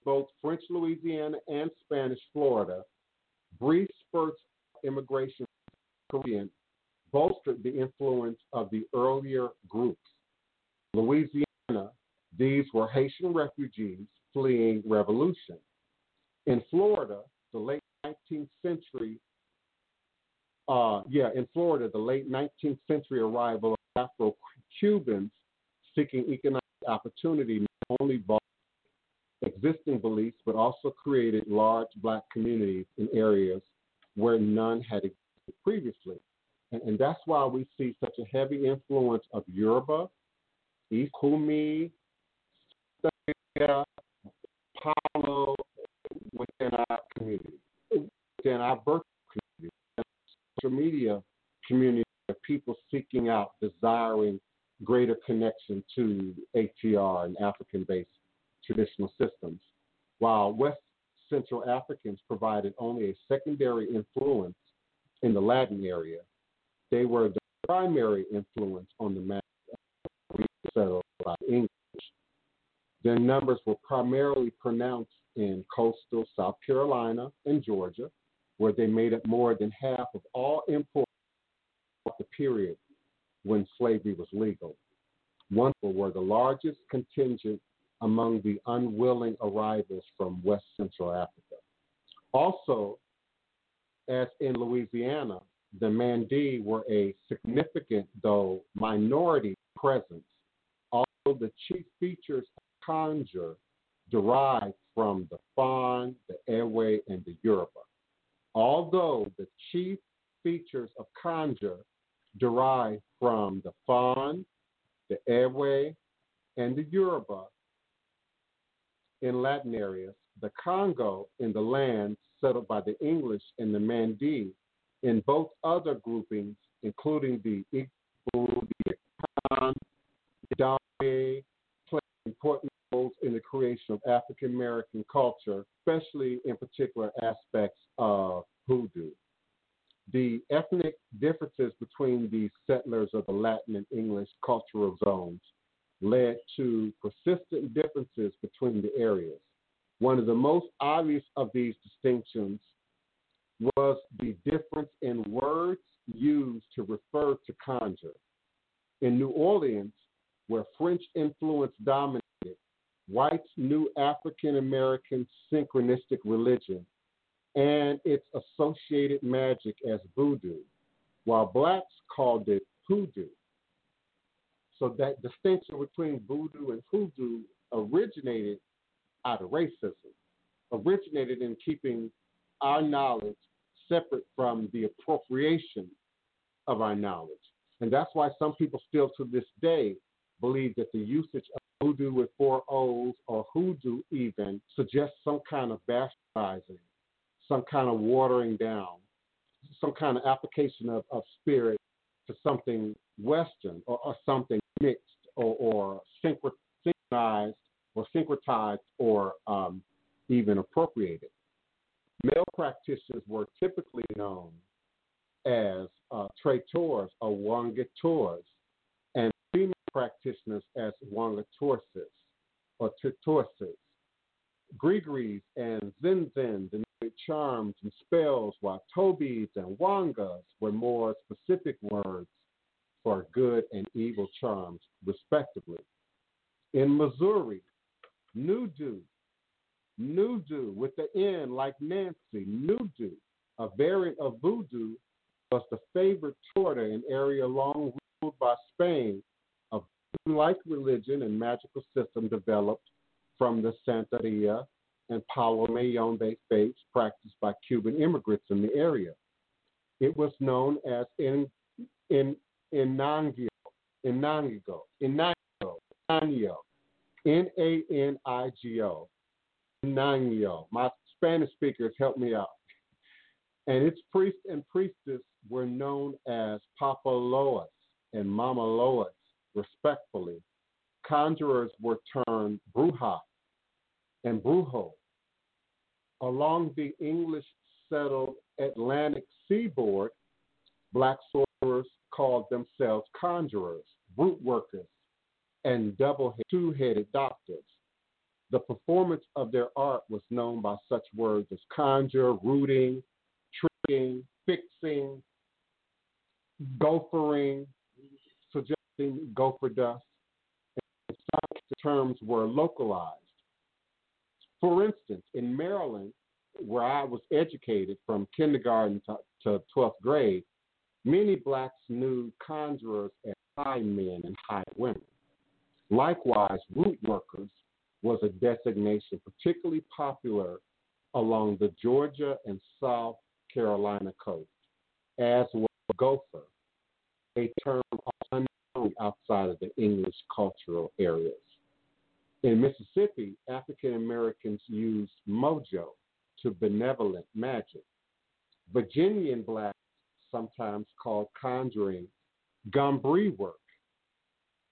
both French Louisiana and Spanish Florida, brief spurts of immigration from the Caribbean bolstered the influence of the earlier groups. Louisiana, these were Haitian refugees fleeing revolution. In Florida, the late 19th century arrival of Afro-Cubans seeking economic opportunity not only bought existing beliefs, but also created large black communities in areas where none had existed previously. And that's why we see such a heavy influence of Yoruba, Ikumi, Palo within our community, within our birth community, social media community of people seeking out, desiring greater connection to ATR and African-based traditional systems, while West Central Africans provided only a secondary influence in the Latin area. They were the primary influence on the mass settled by English. Their numbers were primarily pronounced in coastal South Carolina and Georgia, where they made up more than half of all imports of the period when slavery was legal. One were the largest contingent among the unwilling arrivals from West Central Africa. Also, as in Louisiana, the Mandi were a significant, though minority, presence, although the chief features of conjure derived from the Fon, the Ewe, and the Yoruba. Although the chief features of conjure derived from the Fon, the Ewe, and the Yoruba in Latin areas, the Congo in the lands settled by the English and the Mandi in both other groupings, including the Igbo, the Akan, the Dawé, played important roles in the creation of African American culture, especially in particular aspects of hoodoo. The ethnic differences between the settlers of the Latin and English cultural zones led to persistent differences between the areas. One of the most obvious of these distinctions was the difference in words used to refer to conjure. In New Orleans, where French influence dominated, White's new African-American synchronistic religion and its associated magic as voodoo, while blacks called it hoodoo. So that distinction between voodoo and hoodoo originated out of racism, originated in keeping our knowledge separate from the appropriation of our knowledge. And that's why some people still to this day believe that the usage of voodoo with four O's or hoodoo even suggests some kind of bastardizing, some kind of watering down, some kind of application of spirit to something Western or something mixed or synchronized or syncretized or even appropriated. Male practitioners were typically known as traitors or wangators, and female practitioners as wangatorses or tutorses. Grigories and zinzins denoted charms and spells, while tobis and wangas were more specific words for good and evil charms, respectively. In Missouri, Nudu with the N like Nancy, Nudu, a variant of voodoo, was the favorite torta, an area long ruled by Spain, a like religion and magical system developed from the Santeria and Palo Mayombe faiths practiced by Cuban immigrants in the area. It was known as Ñáñigo. Ñáñigo. My Spanish speakers help me out. And its priests and priestess were known as Papa Loas and Mama Loas, respectfully. Conjurers were termed Bruja and Brujo. Along the English-settled Atlantic seaboard, black sorcerers called themselves conjurers, root workers, and two-headed doctors. The performance of their art was known by such words as conjure, rooting, tricking, fixing, gophering, suggesting gopher dust, and such terms were localized. For instance, in Maryland, where I was educated from kindergarten to 12th grade, many blacks knew conjurers as high men and high women. Likewise, root workers was a designation particularly popular along the Georgia and South Carolina coast, as was gopher, a term unknown outside of the English cultural areas. In Mississippi, African Americans used mojo to benevolent magic. Virginian blacks sometimes called conjuring gombree work,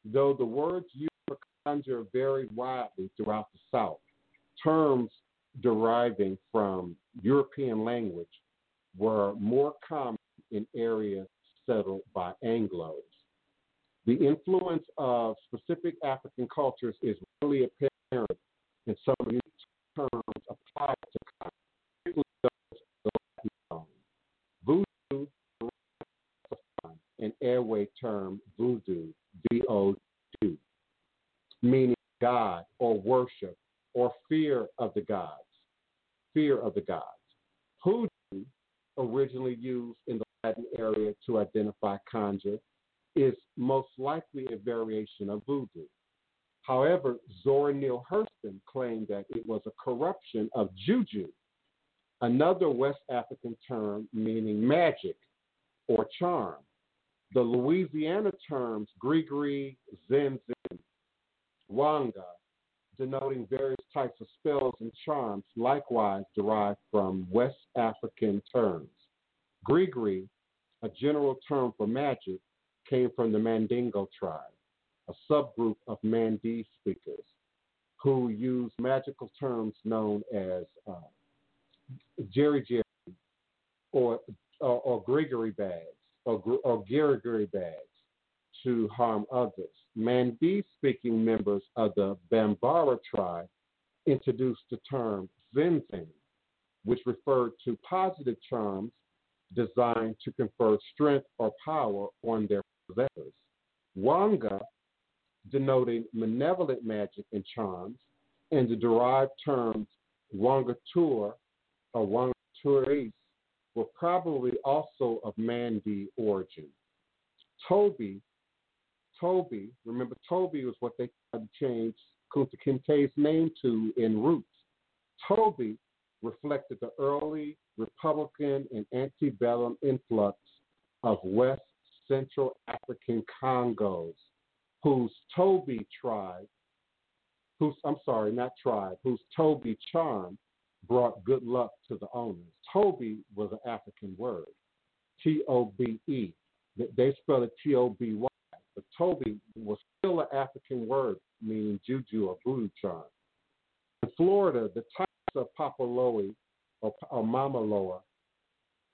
though the words used for conjure varied widely throughout the South. Terms deriving from European language were more common in areas settled by Anglos. The influence of specific African cultures is really apparent in some of these terms applied to conjure, particularly those of the Latin zone. Voodoo, an airway term, voodoo, V-O-D-U, meaning God or worship or fear of the gods, fear of the gods. Hoodoo, originally used in the Latin area to identify conjure, is most likely a variation of voodoo. However, Zora Neale Hurston claimed that it was a corruption of juju, another West African term meaning magic or charm. The Louisiana terms grigri, zinzin, wanga, denoting various types of spells and charms, likewise derived from West African terms. Grigri, a general term for magic, came from the Mandingo tribe, a subgroup of Mandi speakers who use magical terms known as jerry-jerry or grigri bags or girigiri bags to harm others. Mandi-speaking members of the Bambara tribe introduced the term zinzin, which referred to positive charms designed to confer strength or power on their possessors. Wanga, denoting malevolent magic and charms, In the derived terms, Wangatua or Wangaturis were probably also of Mandi origin. Toby, remember Toby was what they changed Kunta Kinte's name to in Roots. Toby reflected the early Republican and antebellum influx of West Central African Congos, whose Toby charm brought good luck to the owners. Toby was an African word, T-O-B-E. They spell it T-O-B-Y, but Toby was still an African word, meaning juju or voodoo charm. In Florida, the types of Papaloe or Mamaloa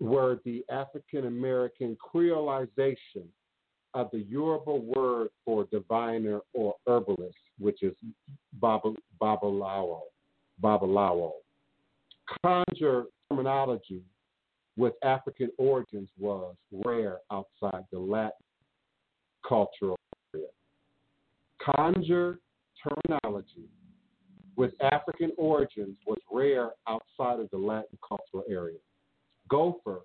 were the African-American creolization of the Yoruba word for diviner or herbalist, which is Babalawo. Conjure terminology with African origins was rare outside the Latin cultural area. Gopher,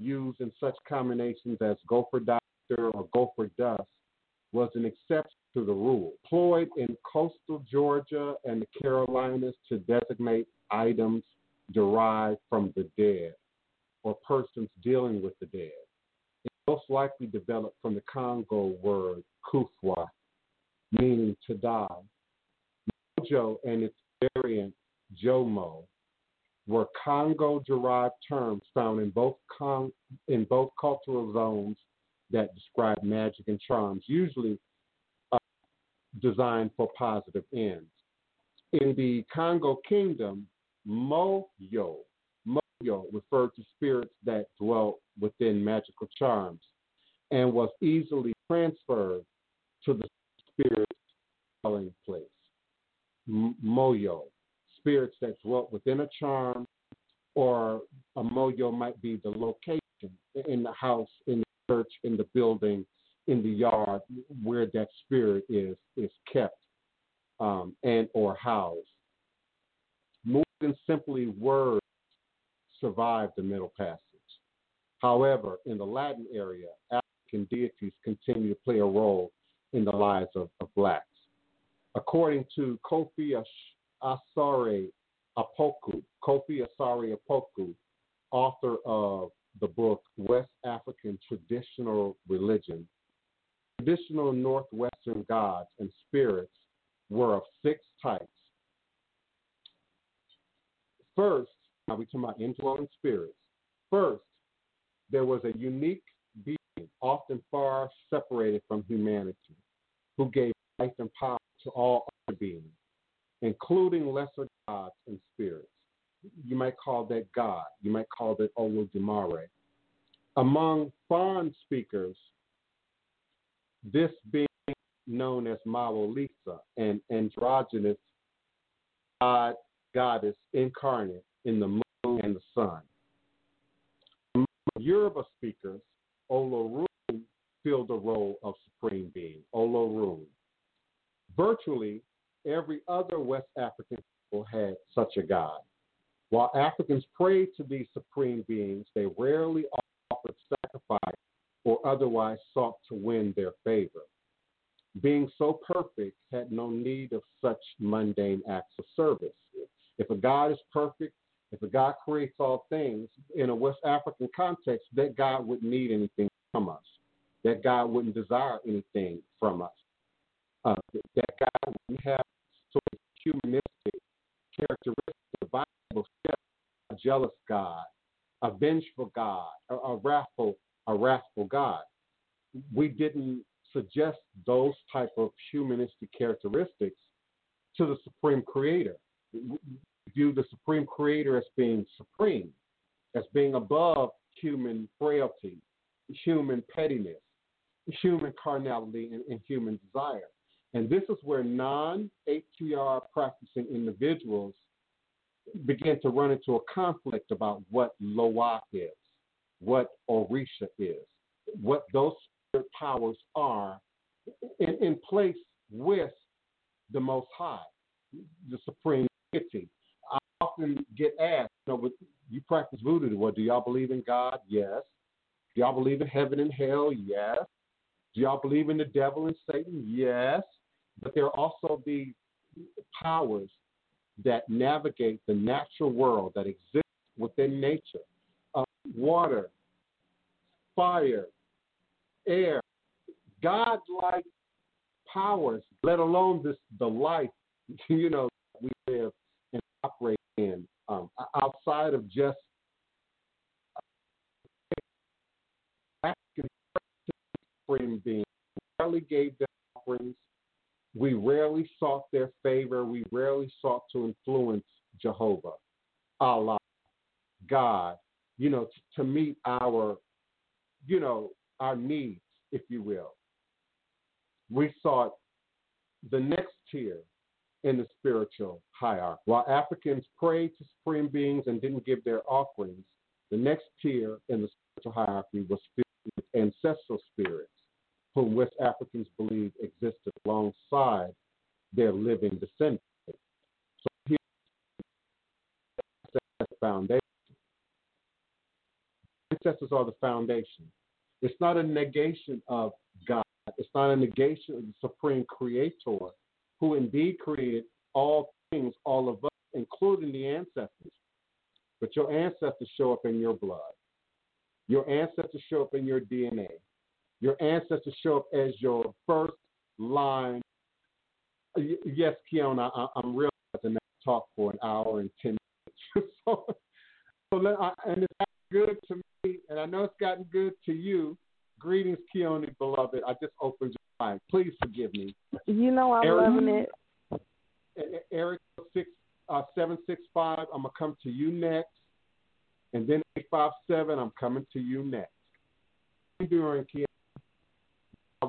used in such combinations as gopher doctor or gopher dust, was an exception to the rule, employed in coastal Georgia and the Carolinas to designate items derived from the dead or persons dealing with the dead. It most likely developed from the Congo word kufwa, meaning to die. Mojo and its variant Jomo were Congo-derived terms found in both cultural zones that describe magic and charms, usually designed for positive ends. In the Congo Kingdom, Moyo referred to spirits that dwelt within magical charms and was easily transferred to the spirit's dwelling place. Moyo. Spirits that dwelt within a charm, or a moyo might be the location in the house, in the church, in the building, in the yard where that spirit is kept and or housed. More than simply words survived the Middle Passage. However, in the Latin area, African deities continue to play a role in the lives of blacks. According to Kofi Asare Apoku, author of the book West African Traditional Religion, traditional Northwestern gods and spirits were of six types. First, now we're talking about indwelling spirits. First, there was a unique being, often far separated from humanity, who gave life and power to all other beings, including lesser gods and spirits. You might call that God. You might call that Olodumare. Among Fon speakers, this being known as Mawolisa, an androgynous goddess incarnate in the moon and the sun. Among Yoruba speakers, Olorun filled the role of supreme being, Olorun. Virtually every other West African people had such a god. While Africans prayed to these supreme beings, they rarely offered sacrifice or otherwise sought to win their favor. Being so perfect had no need of such mundane acts of service. If a god is perfect, if a god creates all things, in a West African context, that god wouldn't need anything from us. That god wouldn't desire anything from us. That god wouldn't have sort of humanistic characteristics. The Bible says a jealous God, a vengeful God, a wrathful God. We didn't suggest those type of humanistic characteristics to the Supreme Creator. We view the Supreme Creator as being supreme, as being above human frailty, human pettiness, human carnality, and human desire. And this is where non-ATR practicing individuals begin to run into a conflict about what Loa is, what Orisha is, what those spirit powers are in place with the Most High. the supreme deity. I often get asked, you practice voodoo, do y'all believe in God? Yes. Do y'all believe in heaven and hell? Yes. Do y'all believe in the devil and Satan? Yes. But there are also these powers that navigate the natural world that exists within nature. Water, fire, air, God-like powers, let alone the life, we live and operate in, outside of just African supreme beings. We rarely gave them offerings. We rarely sought their favor. We rarely sought to influence Jehovah, Allah, God, to meet our, our needs, if you will. We sought the next tier in the spiritual hierarchy. While Africans prayed to supreme beings and didn't give their offerings, the next tier in the spiritual hierarchy was ancestral spirits, whom West Africans believe existed alongside their living descendants. So here's the foundation. Ancestors are the foundation. It's not a negation of God. It's not a negation of the supreme creator, who indeed created all things, all of us, including the ancestors. But your ancestors show up in your blood. Your ancestors show up in your DNA. Your ancestors show up as your first line. Yes, Keona, I'm realizing that I talked for an hour and 10 minutes. And it's good to me, and I know it's gotten good to you. Greetings, Keone, beloved. I just opened your mind. Please forgive me. I'm loving it. Eric 765, I'm going to come to you next. And then 857, I'm coming to you next. How are you doing, Keone? I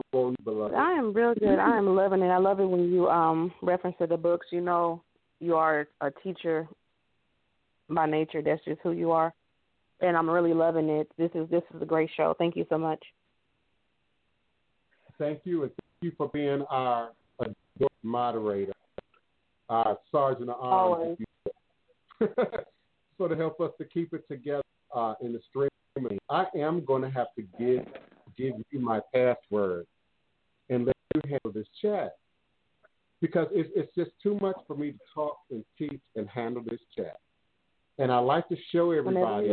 am real good. I am loving it. I love it when you reference to the books. You are a teacher by nature. That's just who you are. And I'm really loving it. This is a great show. Thank you so much. Thank you, and thank you for being our moderator, our sergeant of arms, so to help us to keep it together in the streaming. I am going to have to give you my password and let you handle this chat, because it's just too much for me to talk and teach and handle this chat. And I like to show everybody.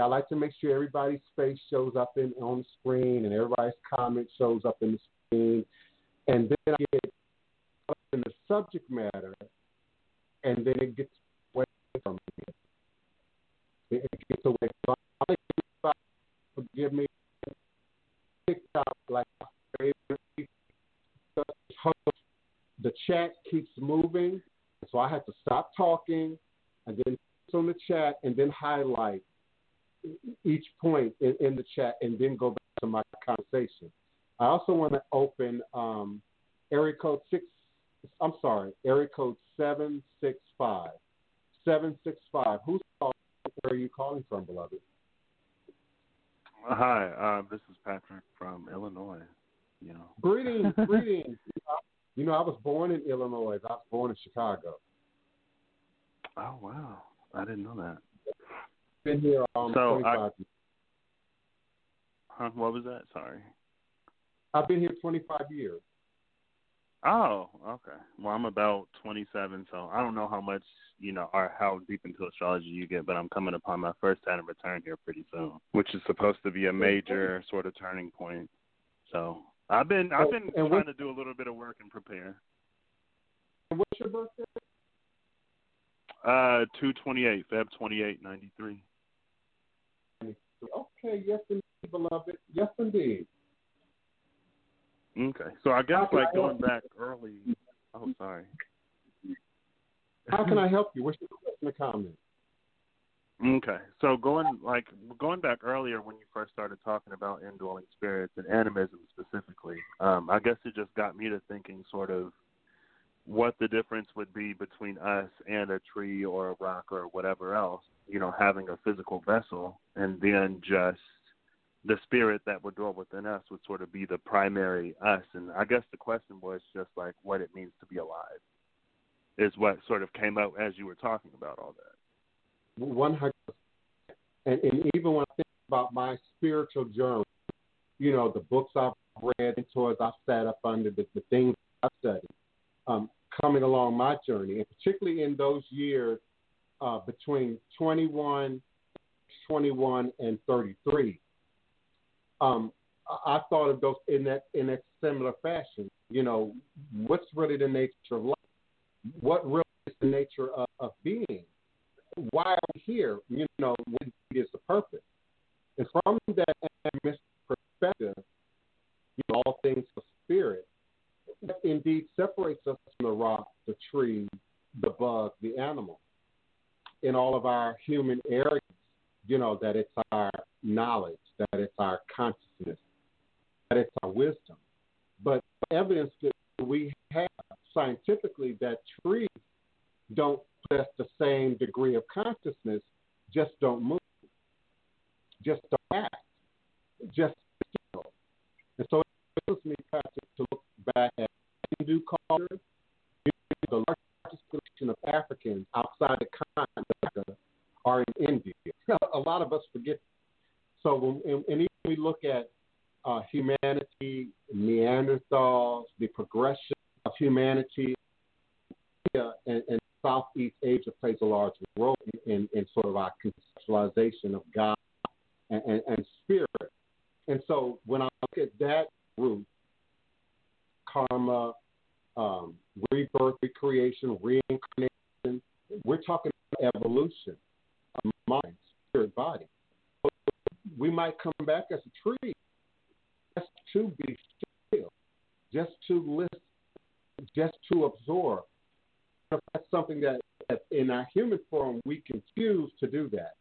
I like to make sure everybody's face shows up on the screen, and everybody's comment shows up in the screen. And then I get up in the subject matter, and then it gets away from me. It gets away from me. Forgive me. TikTok, like the chat keeps moving, so I have to stop talking. And then it's on the chat, and then highlight each point in the chat, and then go back to my conversation. I also want to open area code 765. 765. Who's calling? Where are you calling from, beloved? Hi, this is Patrick from Illinois. Greetings, greetings. I was born in Illinois. I was born in Chicago. Oh, wow. I didn't know that. Been here almost 25 years. Huh, what was that? Sorry. I've been here 25 years. Oh, okay. Well, I'm about 27, so I don't know how much, or how deep into astrology you get, but I'm coming upon my first Saturn return here pretty soon, which is supposed to be a major sort of turning point. So I've been trying to do a little bit of work and prepare. And what's your birthday? 2/28, Feb 28, 93. Okay, yes indeed, beloved. Yes indeed. Okay, so I guess going back early. Oh, sorry. How can I help you? What's your question or comment? Okay, so going back earlier when you first started talking about indwelling spirits and animism specifically, I guess it just got me to thinking sort of what the difference would be between us and a tree or a rock or whatever else, having a physical vessel, and then just the spirit that would dwell within us would sort of be the primary us. And I guess the question was just what it means to be alive. is what sort of came up as you were talking about all that. 100%. And even when I think about my spiritual journey, you know, the books I've read, mentors I've sat up under, the things I've studied, coming along my journey, and particularly in those years between 21 and 33, I thought of those in a similar fashion. You know, what's really the nature of life? What really is the nature of being? Why are we here? You know, what is the purpose? And from that perspective, you know, all things are spirit. That indeed separates us from the rock, the tree, the bug, the animal. In all of our human areas, you know, that it's our knowledge, that it's our consciousness, that it's our wisdom. But evidence that we have scientifically that trees don't possess the same degree of consciousness, just don't move, just don't act, just feel. And so it gives me to look back at Hindu culture, the largest population of Africans outside the continent of Africa are in India. A lot of us forget. So when we look at humanity, Neanderthals, the progression of humanity, and Southeast Asia plays a large role in sort of our conceptualization of God and spirit. And so when I look at that root, karma, rebirth, recreation, reincarnation, we're talking about evolution of mind, spirit, body. So we might come back as a tree just to be still, just to listen, just to absorb. That's something that in our human form we can choose to do that.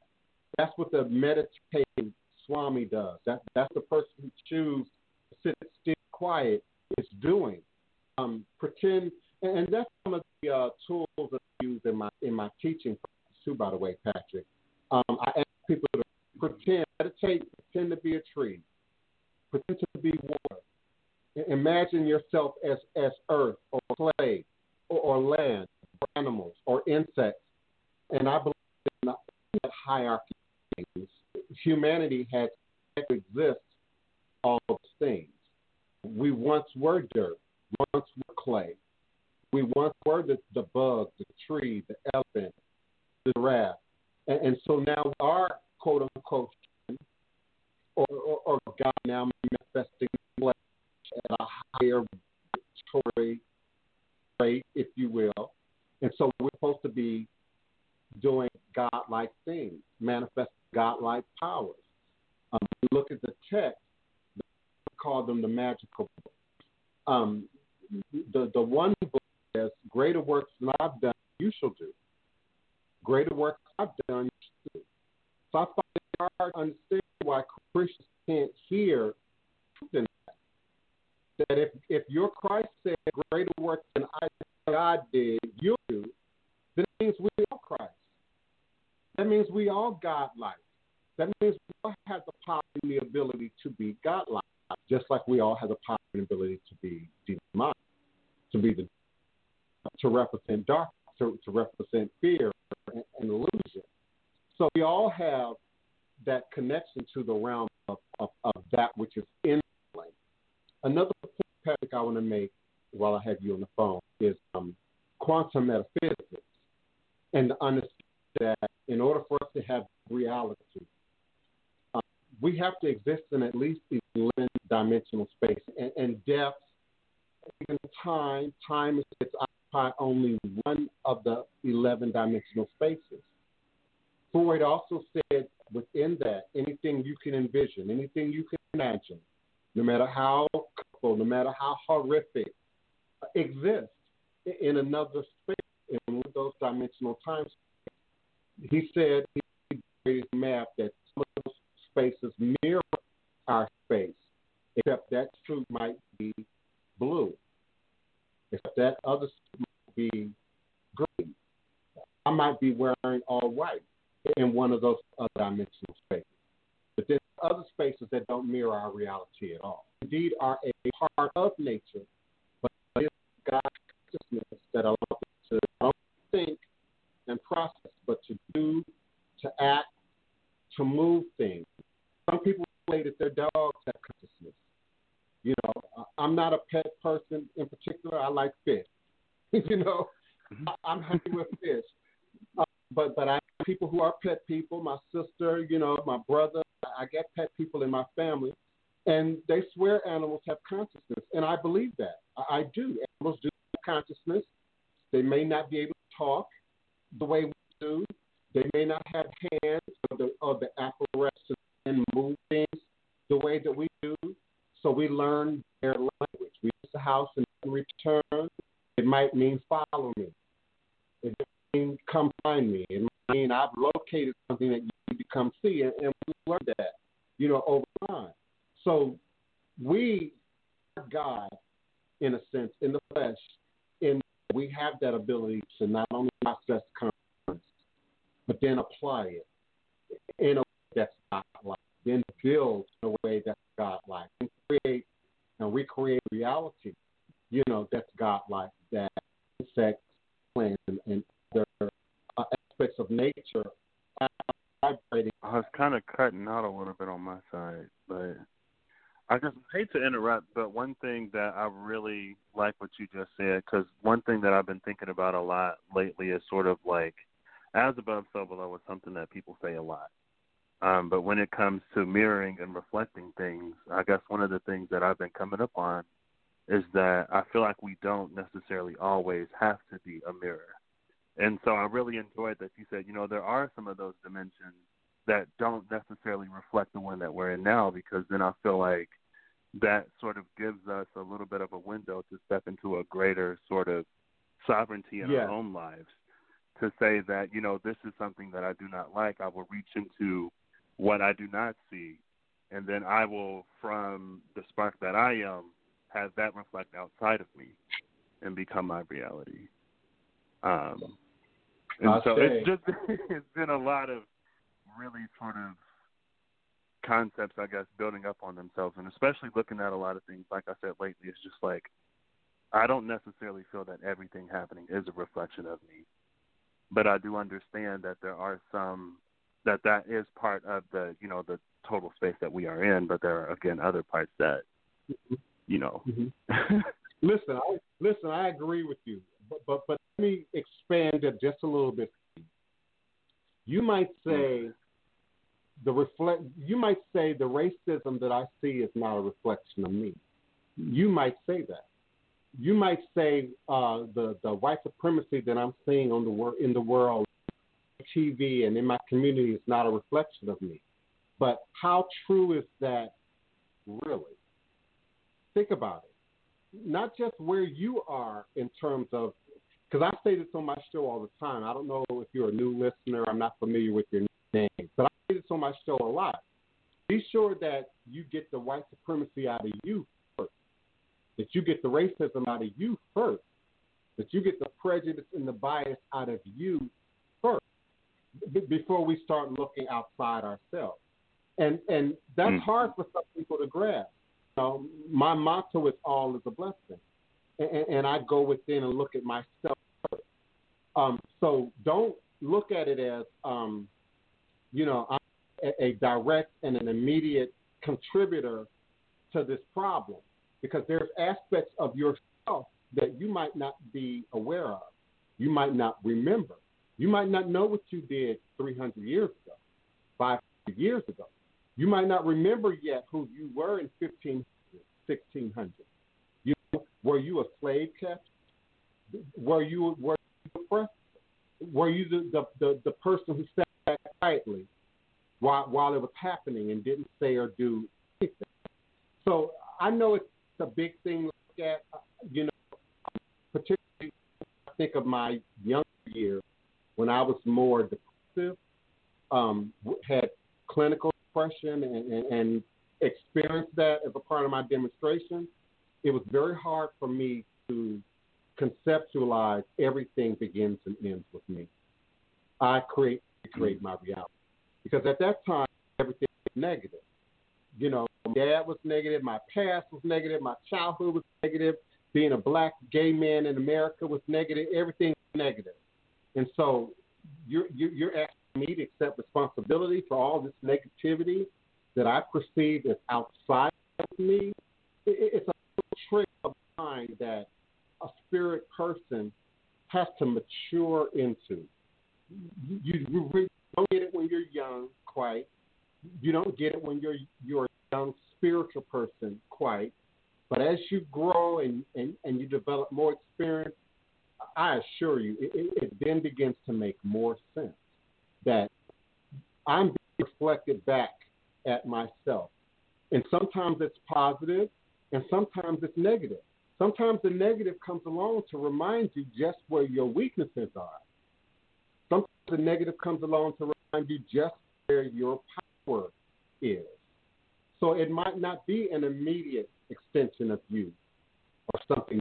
That's what the meditating Swami does. That's the person who chooses to sit still, quiet, is doing. Pretend, and that's some of the tools I use in my teaching practice too. By the way, Patrick, I ask people to pretend, meditate, pretend to be a tree, pretend to be water. Imagine yourself as earth or clay or land, or animals or insects. And I believe in that hierarchy of things. Humanity has to exist all those things. We once were dirt. Once were clay. We once were the bug, the tree, the elephant, the giraffe. And so now we are, quote unquote, or God now manifesting flesh at a higher rate, if you will. And so we're supposed to be doing God-like things, manifesting God-like powers. We look at the text, we call them the magical books. The one book says, greater works than I've done, you shall do. Greater works I've done, you shall do. So I find it hard to understand why Christians can't hear truth in that. That if your Christ said, greater works than God did, you do, then it means we all Christ. That means we all God-like. That means we all have the power and the ability to be God-like, just like we all have the power and ability to be demonic, to represent darkness, to represent fear and illusion. So we all have that connection to the realm of that which is in life. Another point, Patrick, I want to make while I have you on the phone is quantum metaphysics and the understanding that in order for us to have reality, we have to exist in at least 11 dimensional space and depth, even time. Time is occupied only one of the 11 dimensional spaces. Freud also said within that, anything you can envision, anything you can imagine, no matter how comfortable, no matter how horrific, exists in another space, in one of those dimensional time spaces. He said he created a map that some of those spaces mirror our space, except that suit might be blue, except that other suit might be green. I might be wearing all white in one of those other dimensional spaces. But there's other spaces that don't mirror our reality at all. Indeed, are a part of nature, but it's God's consciousness that allows us to remove things. Some people say that their dogs have consciousness. You know, I'm not a pet person in particular. I like fish. You know, I'm happy with fish. But I have people who are pet people. My sister, you know, my brother. I get pet people in my family. And they swear animals have consciousness. And I believe that. I do. Animals do have consciousness. They may not be able to talk the way we do. They may not have hands or the apparatus and move things the way that we do. So we learn their language. We use the house and return. It might mean follow me. It might mean come find me. It might mean I've located something that you need to come see. And we learn that, you know, over time. So we are God, in a sense, in the flesh, and we have that ability to not only process consciousness, but then apply it in a way that's God-like, then build in a way that's God-like, and create and recreate reality, you know, that's God-like, that insects, plants, and other aspects of nature are vibrating. I was kind of cutting out a little bit on my side, but... I just hate to interrupt, but one thing that I really like what you just said, because one thing that I've been thinking about a lot lately is sort of like, as above, so below is something that people say a lot. But when it comes to mirroring and reflecting things, I guess one of the things that I've been coming up on is that I feel like we don't necessarily always have to be a mirror. And so I really enjoyed that you said, you know, there are some of those dimensions that don't necessarily reflect the one that we're in now, because then I feel like that sort of gives us a little bit of a window to step into a greater sort of sovereignty in our own lives, to say that, you know, this is something that I do not like. I will reach into what I do not see, and then I will, from the spark that I am, have that reflect outside of me and become my reality. It's been a lot of really sort of concepts, I guess, building up on themselves, and especially looking at a lot of things, like I said lately, it's just like, I don't necessarily feel that everything happening is a reflection of me, but I do understand that there are some, that is part of the, you know, the total space that we are in, but there are, again, other parts that, you know. Listen, I agree with you, but let me expand it just a little bit. You might say the racism that I see is not a reflection of me. You might say that. You might say the white supremacy that I'm seeing in the world, TV and in my community is not a reflection of me. But how true is that really? Think about it. Not just where you are in terms of, because I say this on my show all the time. I don't know if you're a new listener. I'm not familiar with your name. But I say this on my show a lot. Be sure that you get the white supremacy out of you first. That you get the racism out of you first. That you get the prejudice and the bias out of you first. Before we start looking outside ourselves. And that's hard for some people to grasp. My motto is all is a blessing. And I go within and look at myself first. So don't look at it as, I'm a direct and an immediate contributor to this problem, because there's aspects of yourself that you might not be aware of. You might not remember. You might not know what you did 300 years ago, 500 years ago. You might not remember yet who you were in 1500, 1600. Were you a slave captain? Were you oppressed? Were you the person who sat back quietly while it was happening and didn't say or do anything? So I know it's a big thing to look at, you know, particularly I think of my younger years when I was more depressive, had clinical depression and experienced that as a part of my demonstration. It was very hard for me to conceptualize everything begins and ends with me. I create my reality. Because at that time, everything was negative. You know, my dad was negative. My past was negative. My childhood was negative. Being a black gay man in America was negative. Everything was negative. And so you're actually me to accept responsibility for all this negativity that I perceive as outside of me. It's a trick of mind that a spirit person has to mature into. You don't get it when you're young, quite. You don't get it when you're a young spiritual person, quite. But as you grow and you develop more experience, I assure you, it then begins to make more sense that I'm being reflected back at myself. And sometimes it's positive, and sometimes it's negative. Sometimes the negative comes along to remind you just where your weaknesses are. Sometimes the negative comes along to remind you just where your power is. So it might not be an immediate extension of you or something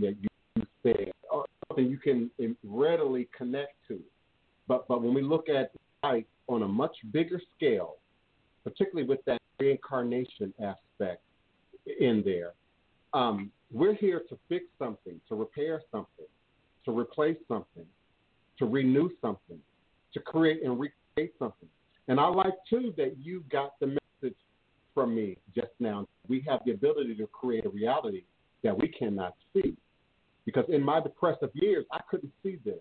that you said or something you can readily connect to. But when we look at life on a much bigger scale, particularly with that reincarnation aspect in there, we're here to fix something, to repair something, to replace something, to renew something, to create and recreate something. And I like, too, that you got the message from me just now. We have the ability to create a reality that we cannot see. Because in my depressive years, I couldn't see this.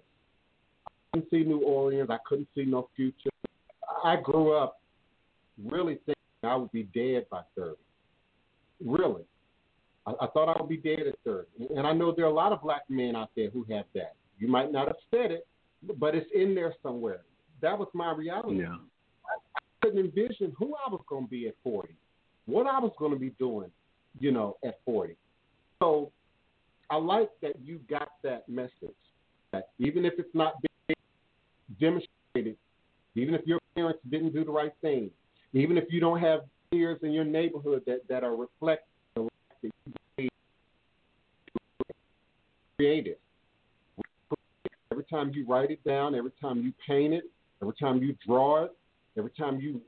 I couldn't see New Orleans. I couldn't see no future. I grew up really thinking I would be dead by 30. Really. I thought I would be dead at 30. And I know there are a lot of black men out there who have that. You might not have said it, but it's in there somewhere. That was my reality. Yeah. I couldn't envision who I was going to be at 40, what I was going to be doing, at 40. So I like that you got that message, that even if it's not being demonstrated, even if your parents didn't do the right thing, even if you don't have peers in your neighborhood that are reflecting the life that you created. Every time you write it down, every time you paint it, every time you draw it, every time you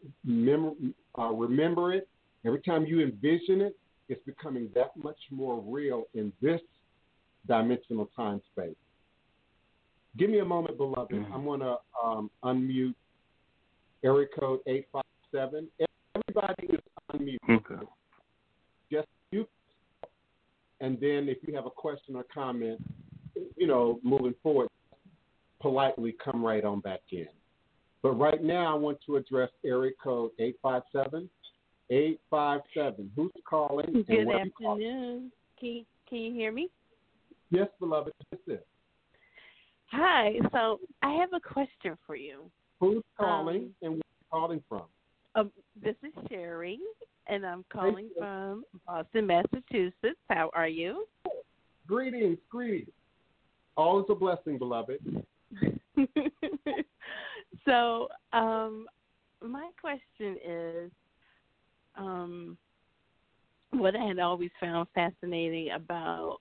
remember it, every time you envision it, it's becoming that much more real in this dimensional time space. Give me a moment, beloved. Mm-hmm. I'm going to unmute area code 857. Everybody is unmuted. Okay. Just mute. And then if you have a question or comment, moving forward, politely come right on back in. But right now, I want to address area code 857. 857. Who's calling? Good afternoon. Can you hear me? Yes, beloved. This is. Hi. So I have a question for you. Who's calling and where are you calling from? This is Sherry, and I'm calling from Boston, Massachusetts. How are you? Greetings. All is a blessing, beloved. So, my question is, what I had always found fascinating about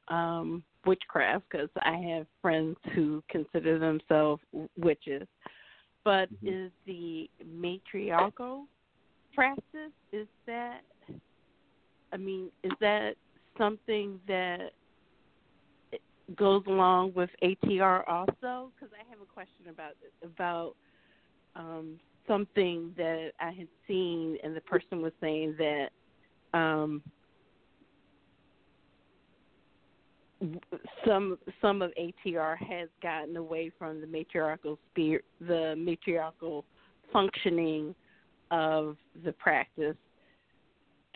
witchcraft, because I have friends who consider themselves witches, but mm-hmm. is the matriarchal practice, is that something that goes along with ATR also? Because I have a question about something that I had seen, and the person was saying that some of ATR has gotten away from the matriarchal spirit, the matriarchal functioning of the practice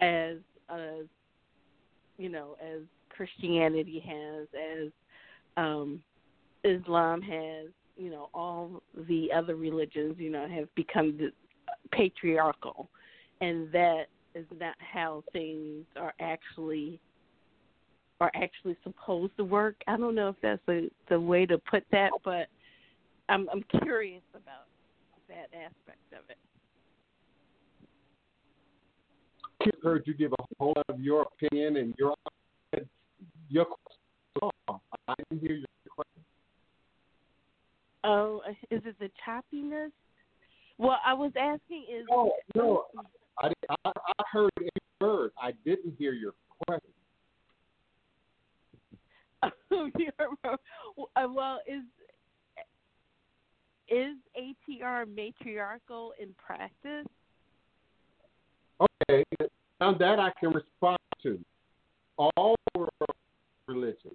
as Christianity has, as Islam has, all the other religions, have become patriarchal, and that is not how things are actually supposed to work. I don't know if that's the way to put that, but I'm curious about that aspect of it. I've heard you give a whole lot of your opinion and your question. I didn't hear your question. Oh, is it the choppiness? Well, I was asking is... No. I heard every word. I didn't hear your question. Well, Is ATR matriarchal in practice? Okay, now that I can respond to. All world religions,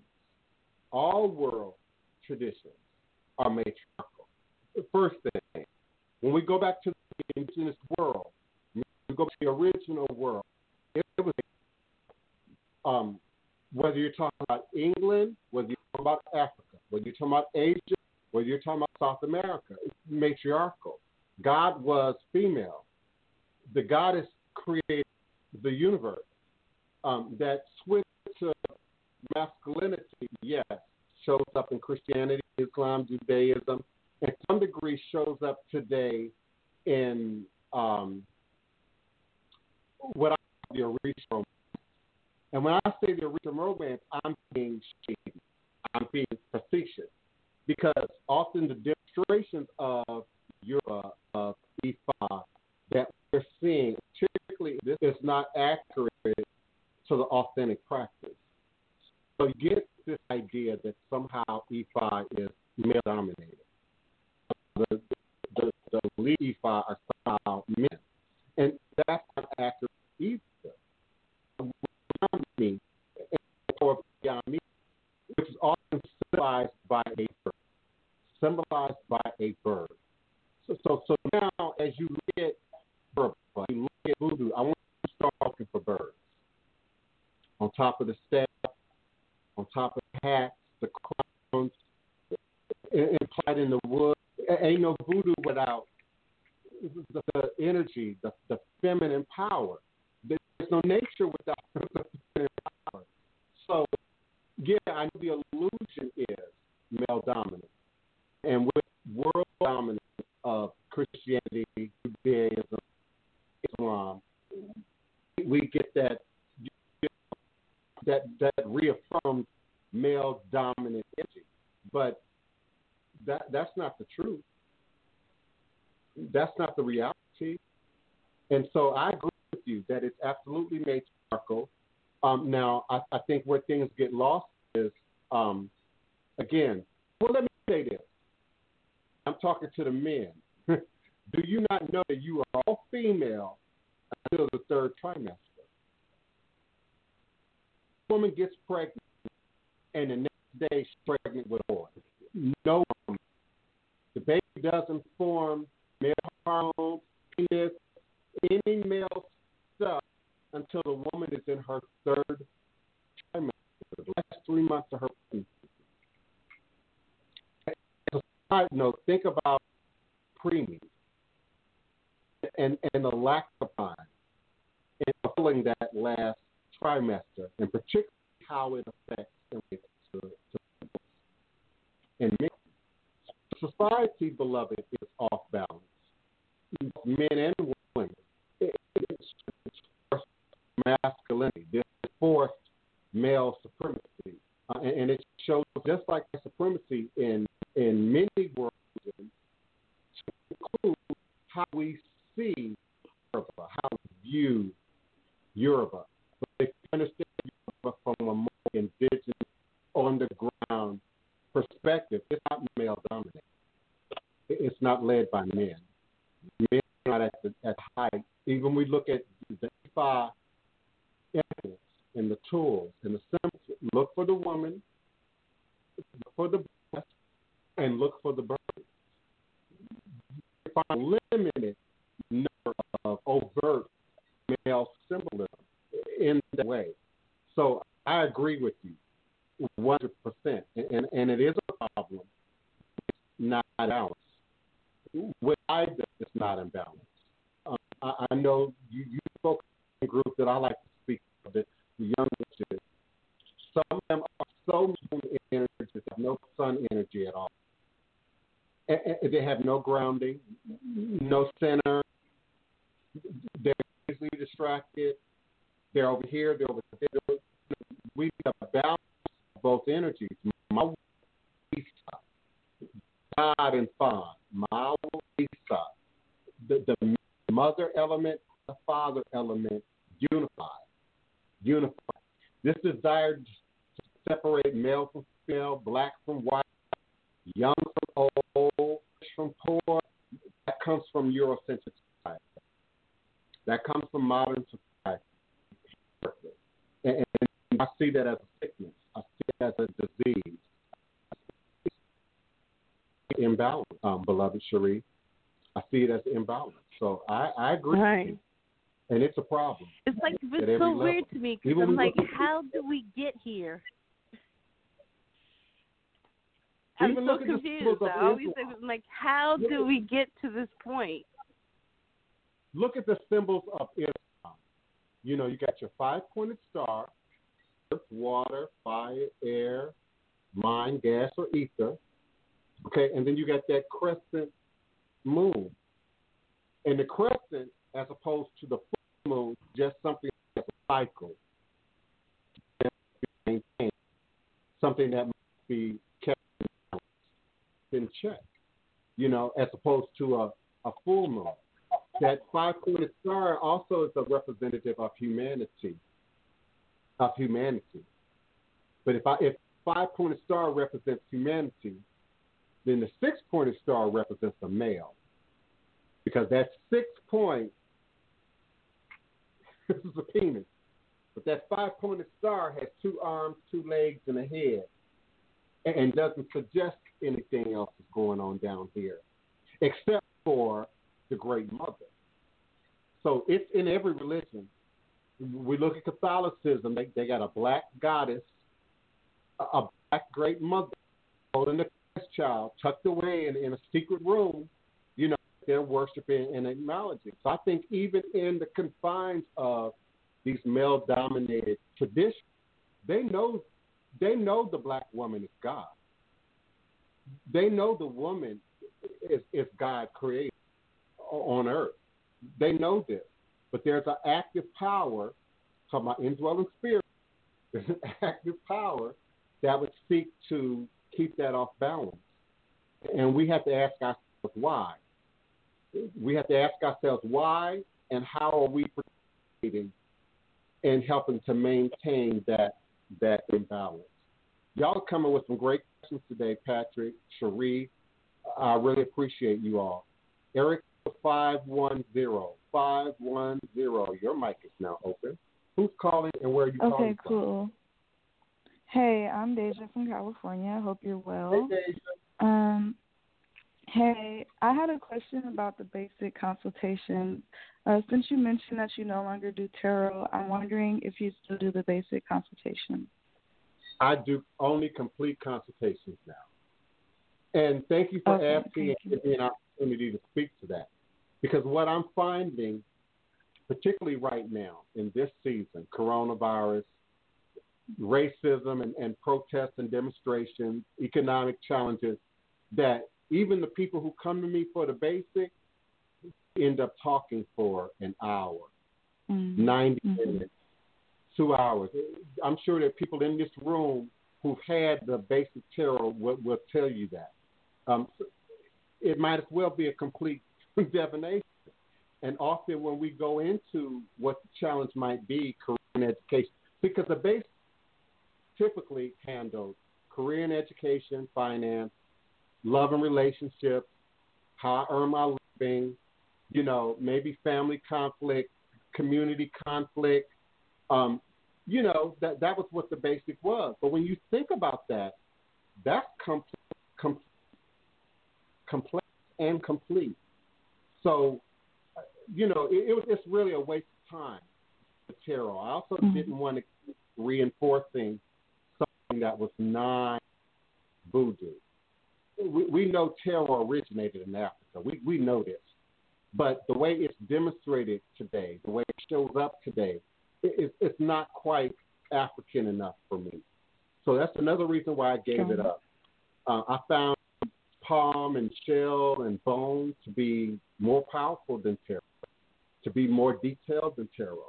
all world traditions are matriarchal. The first thing, when we go back to the indigenous world, we go to the original world, it was whether you're talking about England, whether you're talking about Africa, whether you're talking about Asia, whether you're talking about South America, it's matriarchal. God was female. The goddess created the universe. That switch to masculinity, yes, shows up in Christianity, Islam, Judaism, and to some degree shows up today in what I call the original. And when I say the original romance, I'm being shady. I'm being facetious. Because often the demonstrations of Yoruba, of Ifa, that we're seeing, typically this is not accurate to the authentic practice. So you get this idea that somehow Ifa is male-dominated. The lead Ifa are somehow men. And that's not accurate either. Or beyond me, which is often symbolized by a bird. So now, as you look at voodoo, I want you to start looking for birds. On top of the staff, on top of the hats, the crowns, implied in the wood. Ain't no voodoo without the energy, the feminine power. There's no nature without the feminine power. So, yeah, I know the illusion is male dominance. And with world dominance of Christianity, Judaism, Islam, we get that reaffirmed male dominant energy. But that's not the truth. That's not the reality. And so I agree with you that it's absolutely matriarchal. Now, I think where things get lost is, again, well, let me say this. I'm talking to the men. Do you not know that you are all female until the third trimester? Woman gets pregnant, and the next day she's pregnant with a boy. No woman. The baby doesn't form male hormones, any male stuff until the woman is in her third trimester, the last 3 months of her pregnancy. As a side note, think about preemies and the lack of time in fulfilling that last trimester, and particularly how it affects to people and men. Society, beloved, is off balance. Men and women, it's forced masculinity, this forced male supremacy, and it shows just like the supremacy in many world religions, to include how we see Yoruba, how we view Yoruba. They understand from a more indigenous, on-the-ground perspective. It's not male-dominated. It's not led by men. Men are not at height. Even when we look at the five implements and the tools and the symbols, look for the woman, look for the breast, and look for the birds. You find a limited number of overt male symbolism in that way. So I agree with you 100%. And it is a problem. It's not balanced. What I do is not in balance. I know you spoke to a group that I like to speak of, the young witches. Some of them are so moon energy, they have no sun energy at all. And they have no grounding, no center. They're easily distracted. They're over here, they're over there. We have a balance of both energies. Mawu Isa, God and Fon. Mawu Isa, the mother element, the father element, unified. This desire to separate male from female, black from white, young from old, from poor, that comes from Eurocentric society. That comes from modern society. And I see that as a sickness. I see it as a disease. Imbalance, beloved Cherie. I see it as imbalance. So I agree with you. And it's a problem. It's like, it's so weird to me because I'm like, how do we get here? I'm so confused. I always say, like, how do we get to this point? Look at the symbols of Islam. You know, you got your 5-pointed star, earth, water, fire, air, mind, gas, or ether. Okay, and then you got that crescent moon. And the crescent, as opposed to the full moon, just something that's a cycle, something that must be kept in check, you know, as opposed to a full moon. That 5-pointed star also is a representative of humanity, But if 5-pointed star represents humanity, then the 6-pointed star represents a male, because that 6 point this is a penis, but that 5-pointed star has 2 arms, 2 legs, and a head, and doesn't suggest anything else is going on down here, except for the Great Mother. So it's in every religion. We look at Catholicism; they got a black goddess, a black Great Mother, holding the Christ child tucked away in a secret room. You know, they're worshiping and acknowledging. So I think even in the confines of these male-dominated traditions, they know the black woman is God. They know the woman is God created on earth. They know this. But there's an active power, from my indwelling spirit, there's an active power that would seek to keep that off balance. And we have to ask ourselves why. We have to ask ourselves why, and how are we participating in helping to maintain that imbalance. Y'all are coming with some great questions today, Patrick, Cherie. I really appreciate you all. Eric 510. Your mic is now open. Who's calling and where are you calling from? Okay, cool. Hey, I'm Deja from California. Hope you're well. Hey, Deja. Hey, I had a question about the basic consultation. Since you mentioned that you no longer do tarot, I'm wondering if you still do the basic consultation. I do only complete consultations now. And thank you for asking and giving me an opportunity to speak to that. Because what I'm finding, particularly right now in this season, coronavirus, racism and protests and demonstrations, economic challenges, that even the people who come to me for the basic end up talking for an hour, 90 minutes, 2 hours. I'm sure that people in this room who've had the basic tarot will tell you that. So it might as well be a complete divination. And often when we go into what the challenge might be, Korean education, because the basic typically handles Korean education, finance, love and relationships, how I earn my living, you know, maybe family conflict, community conflict. You know, that was what the basic was. But when you think about that, that's complex and complete. So, you know, it's really a waste of time, the tarot. I also didn't want to keep reinforcing something that was non-voodoo. We know tarot originated in Africa. We know this. But the way it's demonstrated today, the way it shows up today, it's not quite African enough for me. So that's another reason why I gave it up. I found palm and shell and bone to be more powerful than tarot, to be more detailed than tarot,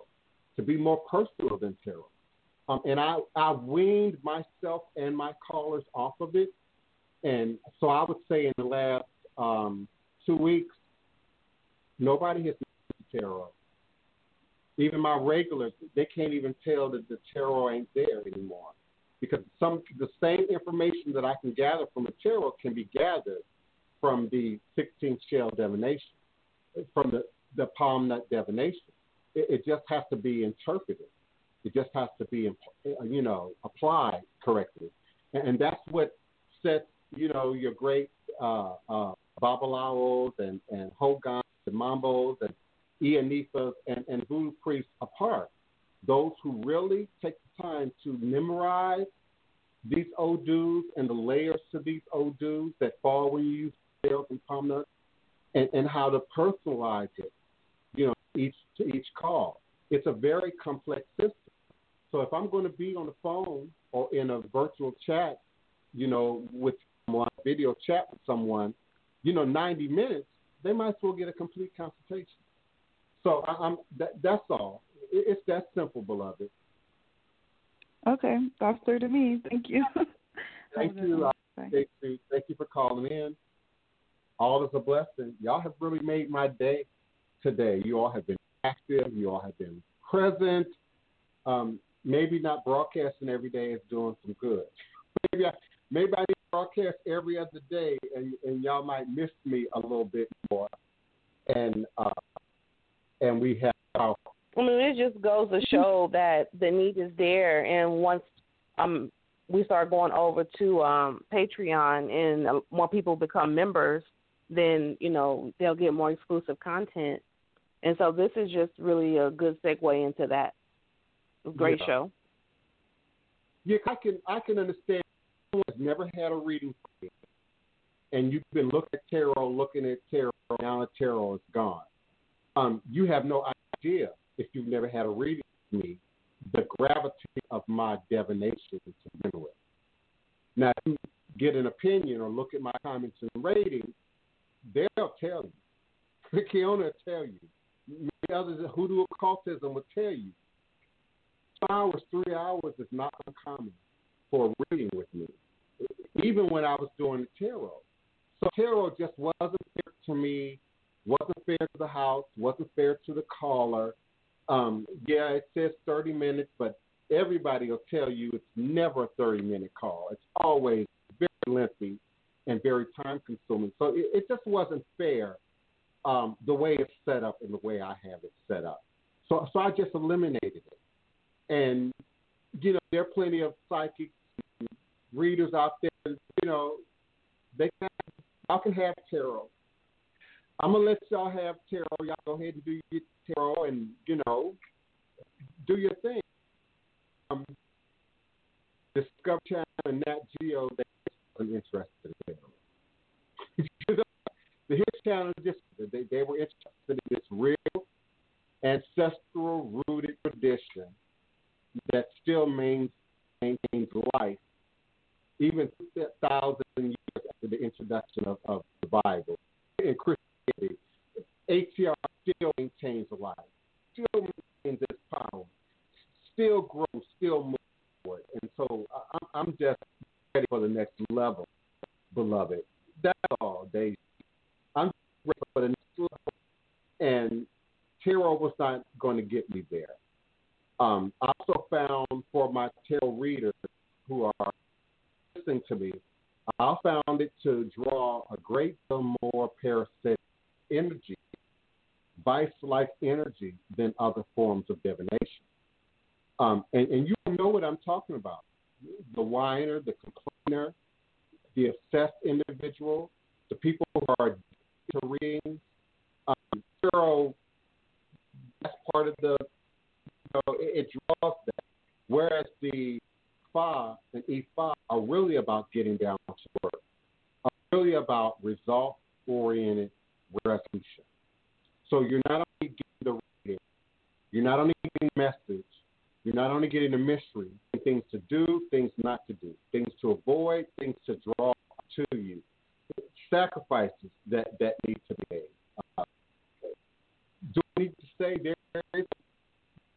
to be more personal than tarot. And I weaned myself and my callers off of it. And so I would say in the last 2 weeks, nobody has mentioned tarot. Even my regulars, they can't even tell that the tarot ain't there anymore, because the same information that I can gather from the tarot can be gathered from the 16th shell divination, from the palm nut divination. It just has to be interpreted. It just has to be, you know, applied correctly. And that's what sets, you know, your great Babalaos and Hogans and Mambos and Ianifas and voodoo priests apart. Those who really take the time to memorize these Odus and the layers to these Odus that fall when you use shells and palm nuts, and how to personalize it, you know, to each call. It's a very complex system. So if I'm going to be on the phone or in a virtual chat, you know, with someone, video chat with someone, you know, 90 minutes, they might as well get a complete consultation. So that's all. It's that simple, beloved. Okay. That's through to me. Thank you. Thank you. Thank you for calling in. All is a blessing. Y'all have really made my day today. You all have been active. You all have been present. Maybe not broadcasting every day is doing some good. Maybe I need to broadcast every other day, and y'all might miss me a little bit more. And we have our... I mean, it just goes to show that the need is there. And once we start going over to Patreon and more people become members, then, you know, they'll get more exclusive content. And so this is just really a good segue into that. Great show. Yeah, I can understand someone has never had a reading for you. And you've been looking at tarot, now the tarot is gone. You have no idea, if you've never had a reading with me, the gravity of my divination to begin with. Now, if you get an opinion or look at my comments and ratings, they'll tell you. Keona will tell you. Many others, Hoodoo occultism will tell you. 2 hours, 3 hours is not uncommon for a reading with me, even when I was doing the tarot. So tarot just wasn't fair to me, wasn't fair to the house, wasn't fair to the caller. Yeah, it says 30 minutes, but everybody will tell you it's never a 30-minute call. It's always very lengthy and very time-consuming. So it just wasn't fair the way it's set up and the way I have it set up. So I just eliminated it. And, you know, there are plenty of psychics and readers out there, you know, y'all can have tarot. I'm going to let y'all have tarot. Y'all go ahead and do your tarot and, you know, do your thing. Discovery Channel and Nat Geo, they weren't interested in tarot. You know, the History Channel, they were interested in this real ancestral rooted tradition that still maintains life, even 1,000 years after the introduction of the Bible. In Christianity, ATR still maintains life, still maintains its power, still grows, still moves forward. And so I'm just ready for the next level, beloved. That's all, Daisy. I'm ready for the next level, and tarot was not going to get me there. I also found for my tarot readers who are listening to me, I found it to draw a great deal more parasitic energy, vice-like energy, than other forms of divination. And you know what I'm talking about. The whiner, the complainer, the obsessed individual, the people who are into readings. Tarot, that's part of the... So it draws that, whereas the Ifa and Ifa are really about getting down to work, are really about result-oriented resolution. So you're not only getting the reading, you're not only getting the message, you're not only getting the mystery, things to do, things not to do, things to avoid, things to draw to you, sacrifices that need to be made. Do we need to say there is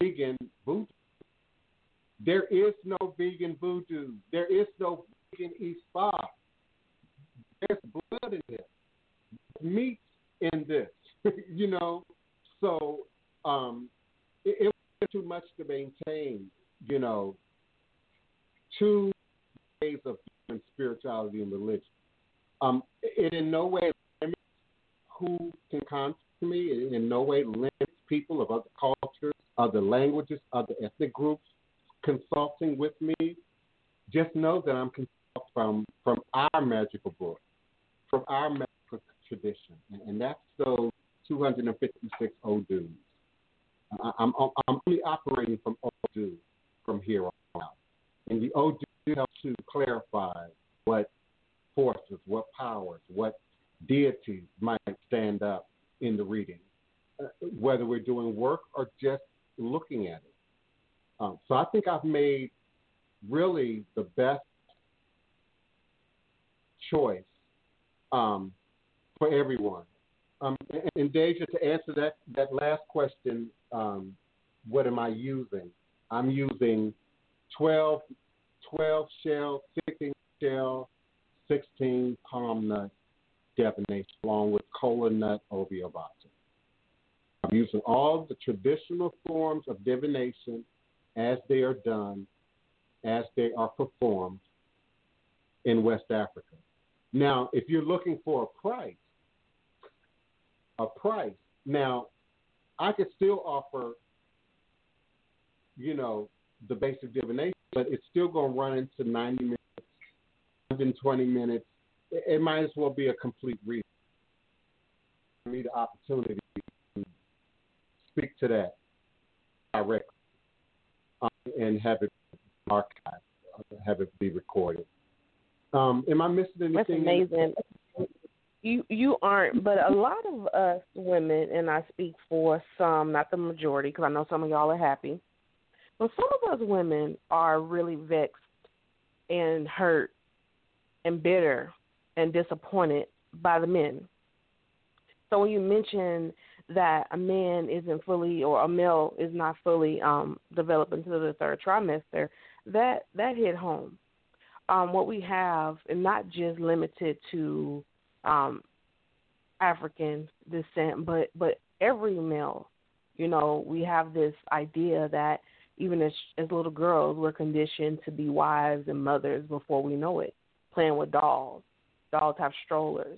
vegan voodoo? There is no vegan voodoo. There is no vegan Ifa. There's blood in this. There's meat in this. You know, so it was too much to maintain, you know, 2 ways of spirituality and religion. It in no way limits who can contact me. It in no way limits people of other cultures, other languages, other ethnic groups consulting with me. Just know that I'm consulting from our magical book, from our magical tradition, and that's those 256 Odus. I'm only operating from Odu from here on out, and the Odu helps to clarify what forces, what powers, what deities might stand up in the reading, whether we're doing work or just looking at it. So I think I've made really the best choice for everyone. And Deja, to answer that last question, what am I using? I'm using 12 shell, 16 shell, 16 palm nut divination, along with kola nut oviovata. I'm using all the traditional forms of divination as they are done, as they are performed in West Africa. Now, if you're looking for a price, now, I could still offer, the basic divination, but it's still going to run into 90 minutes, 120 minutes. It might as well be a complete reading. I need the opportunity to speak to that directly and have it archived, have it be recorded. Am I missing anything? That's amazing. You aren't, but a lot of us women, and I speak for some, not the majority, because I know some of y'all are happy, but some of us women are really vexed and hurt and bitter and disappointed by the men. So when you mention that a man isn't fully, or a male is not fully developed until the third trimester, that hit home. What we have, and not just limited to African descent, but every male, we have this idea that even as little girls, we're conditioned to be wives and mothers before we know it, playing with dolls. Dolls have strollers,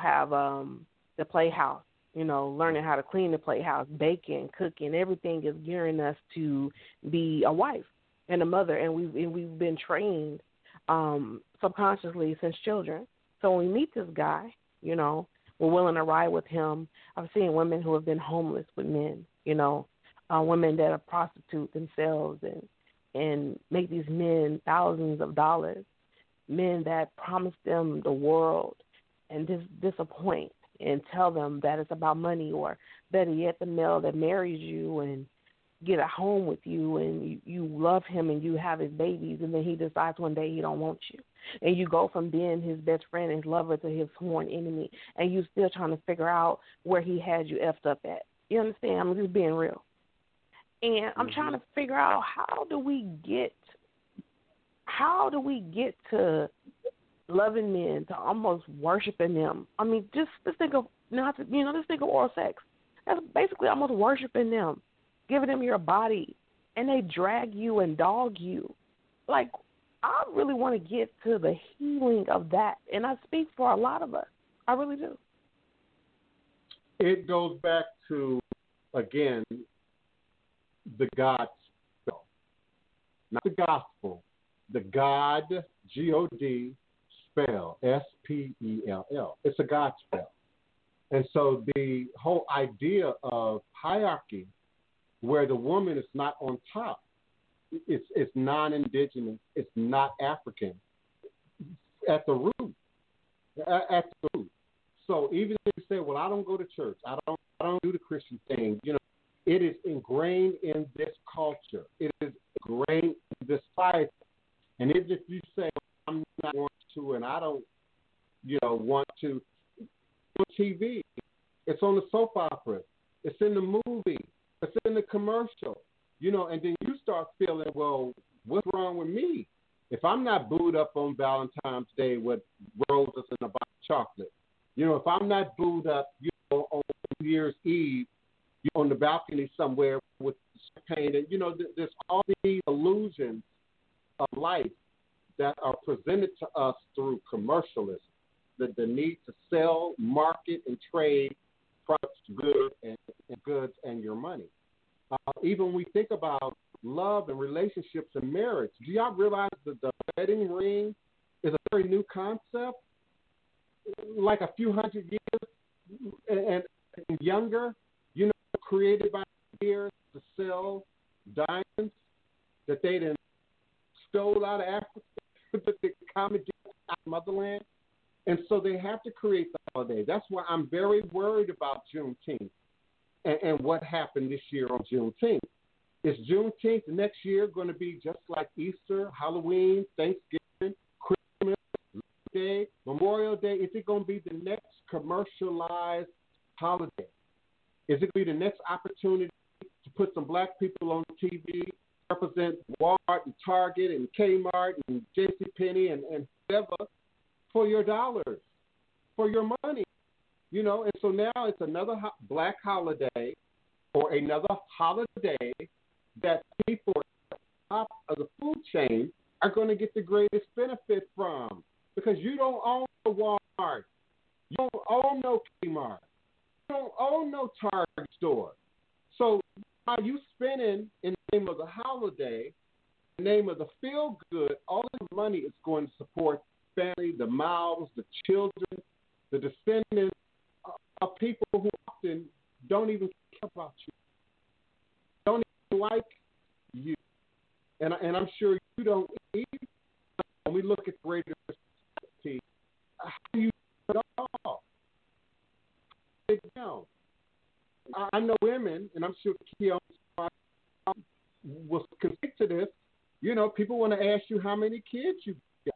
have the playhouse, learning how to clean the playhouse, baking, cooking, everything is gearing us to be a wife and a mother, and we've been trained subconsciously since children. So when we meet this guy, we're willing to ride with him. I've seen women who have been homeless with men, women that are prostitute themselves and make these men thousands of dollars, men that promise them the world and just disappoint and tell them that it's about money, or better yet, the male that marries you and get a home with you and you love him and you have his babies, and then he decides one day he don't want you. And you go from being his best friend and lover to his sworn enemy, and you still trying to figure out where he had you effed up at. You understand? I'm just being real. And I'm trying to figure out how do we get to loving men, to almost worshiping them. I mean, just think of oral sex. That's basically almost worshiping them, giving them your body, and they drag you and dog you. Like, I really want to get to the healing of that, and I speak for a lot of us. I really do. It goes back to, again, the God spell. Not the gospel, the God, G-O-D, spell, S-P-E-L-L. It's a God spell. And so the whole idea of hierarchy, where the woman is not on top, it's non-indigenous, it's not African at the root. So even if you say, well, I don't go to church, I don't do the Christian thing, it is ingrained in this culture, it is ingrained in this society. And if you say, well, I'm not going to, and I don't, want to, it's on TV, it's on the soap opera, it's in the movie, it's in the commercial. And then you start feeling, well, what's wrong with me? If I'm not booed up on Valentine's Day with roses and a box of chocolate, if I'm not booed up, on New Year's Eve, on the balcony somewhere with champagne, and, there's all these illusions of life that are presented to us through commercialism, the need to sell, market, and trade products, goods, and your money. Even when we think about love and relationships and marriage, do y'all realize that the wedding ring is a very new concept? Like a few hundred years and younger, you know, created by years to sell diamonds that they then stole out of Africa, that they commandeered out of motherland. And so they have to create the holiday. That's why I'm very worried about Juneteenth and what happened this year on Juneteenth. Is Juneteenth next year going to be just like Easter, Halloween, Thanksgiving, Christmas, Day, Memorial Day? Is it going to be the next commercialized holiday? Is it going to be the next opportunity to put some black people on TV, represent Walmart and Target and Kmart and JCPenney and whatever for your dollars, for your money, you know? And so now it's another black holiday or another holiday that people at the top of the food chain are going to get the greatest benefit from, because you don't own the Walmart. You don't own no Kmart. You don't own no Target store. So are you spending in the name of the holiday, in the name of the feel good, all the money is going to support family, the mouths, the children, the descendants of people who often don't even care about you, don't even like you. And I'm sure you don't either. When we look at greater society, how do you do it all? How do you know? I know women, and I'm sure Keon will speak to this. You know, people want to ask you how many kids you got.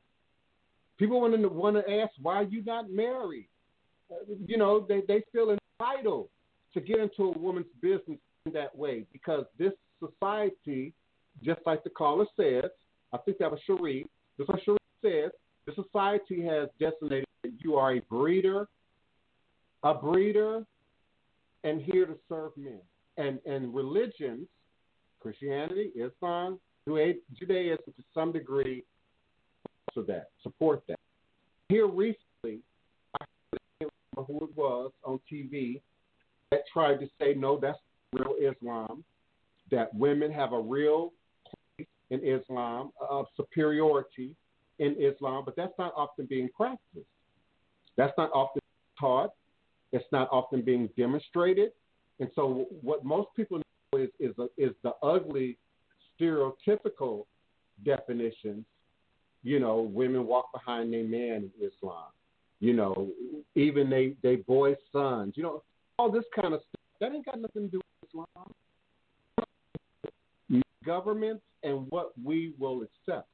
People want to ask why you not married. You know, they feel entitled to get into a woman's business in that way, because this society, just like the caller says, I think that was Cherie, just like Cherie says, the society has designated that you are a breeder, and here to serve men. And religions, Christianity, Islam, Judaism, to some degree, support that. Here recently, I can't remember who it was on TV that tried to say, no, that's real Islam, that women have a real place in Islam, of superiority in Islam, but that's not often being practiced. That's not often taught. It's not often being demonstrated. And so what most people know is the ugly, stereotypical definitions. You know, women walk behind their man in Islam. You know, even they boys' sons. You know, all this kind of stuff. That ain't got nothing to do with Islam. Governments and what we will accept.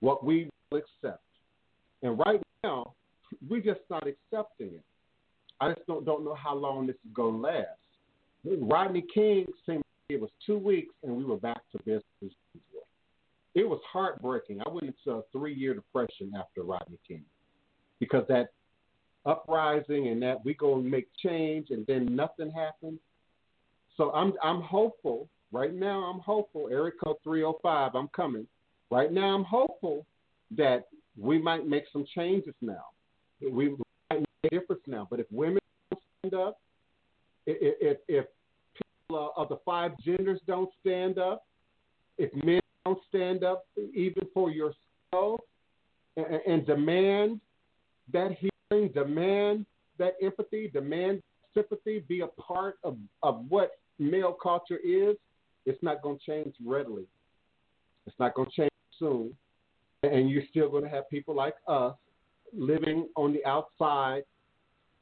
What we will accept. And right now, we're just not accepting it. I just don't know how long this is going to last. Rodney King seemed it was 2 weeks, and we were back to business as usual. It was heartbreaking. I went into a 3-year depression after Rodney King, because that uprising and that we go and make change, and then nothing happened. So I'm hopeful. Right now I'm hopeful. Eric Code 305, I'm coming. Right now I'm hopeful that we might make some changes now. We might make a difference now, but if women don't stand up, if people of the 5 genders don't stand up, if men don't stand up even for yourself and demand that healing, demand that empathy, demand sympathy, be a part of what male culture is, it's not going to change readily. It's not going to change soon, and you're still going to have people like us living on the outside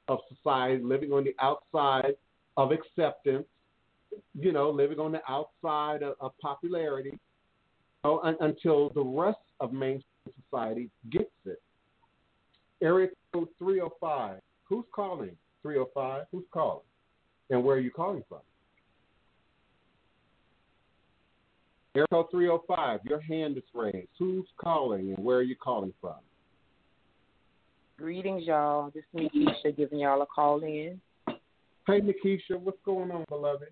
of society, living on the outside of acceptance, you know, living on the outside of popularity, you know, until the rest of mainstream society gets it. Area code 305. Who's calling? 305. Who's calling? And where are you calling from? Area code 305. Your hand is raised. Who's calling and where are you calling from? Greetings, y'all. This is Nikisha giving y'all a call in. Hey, Nikisha, what's going on, beloved?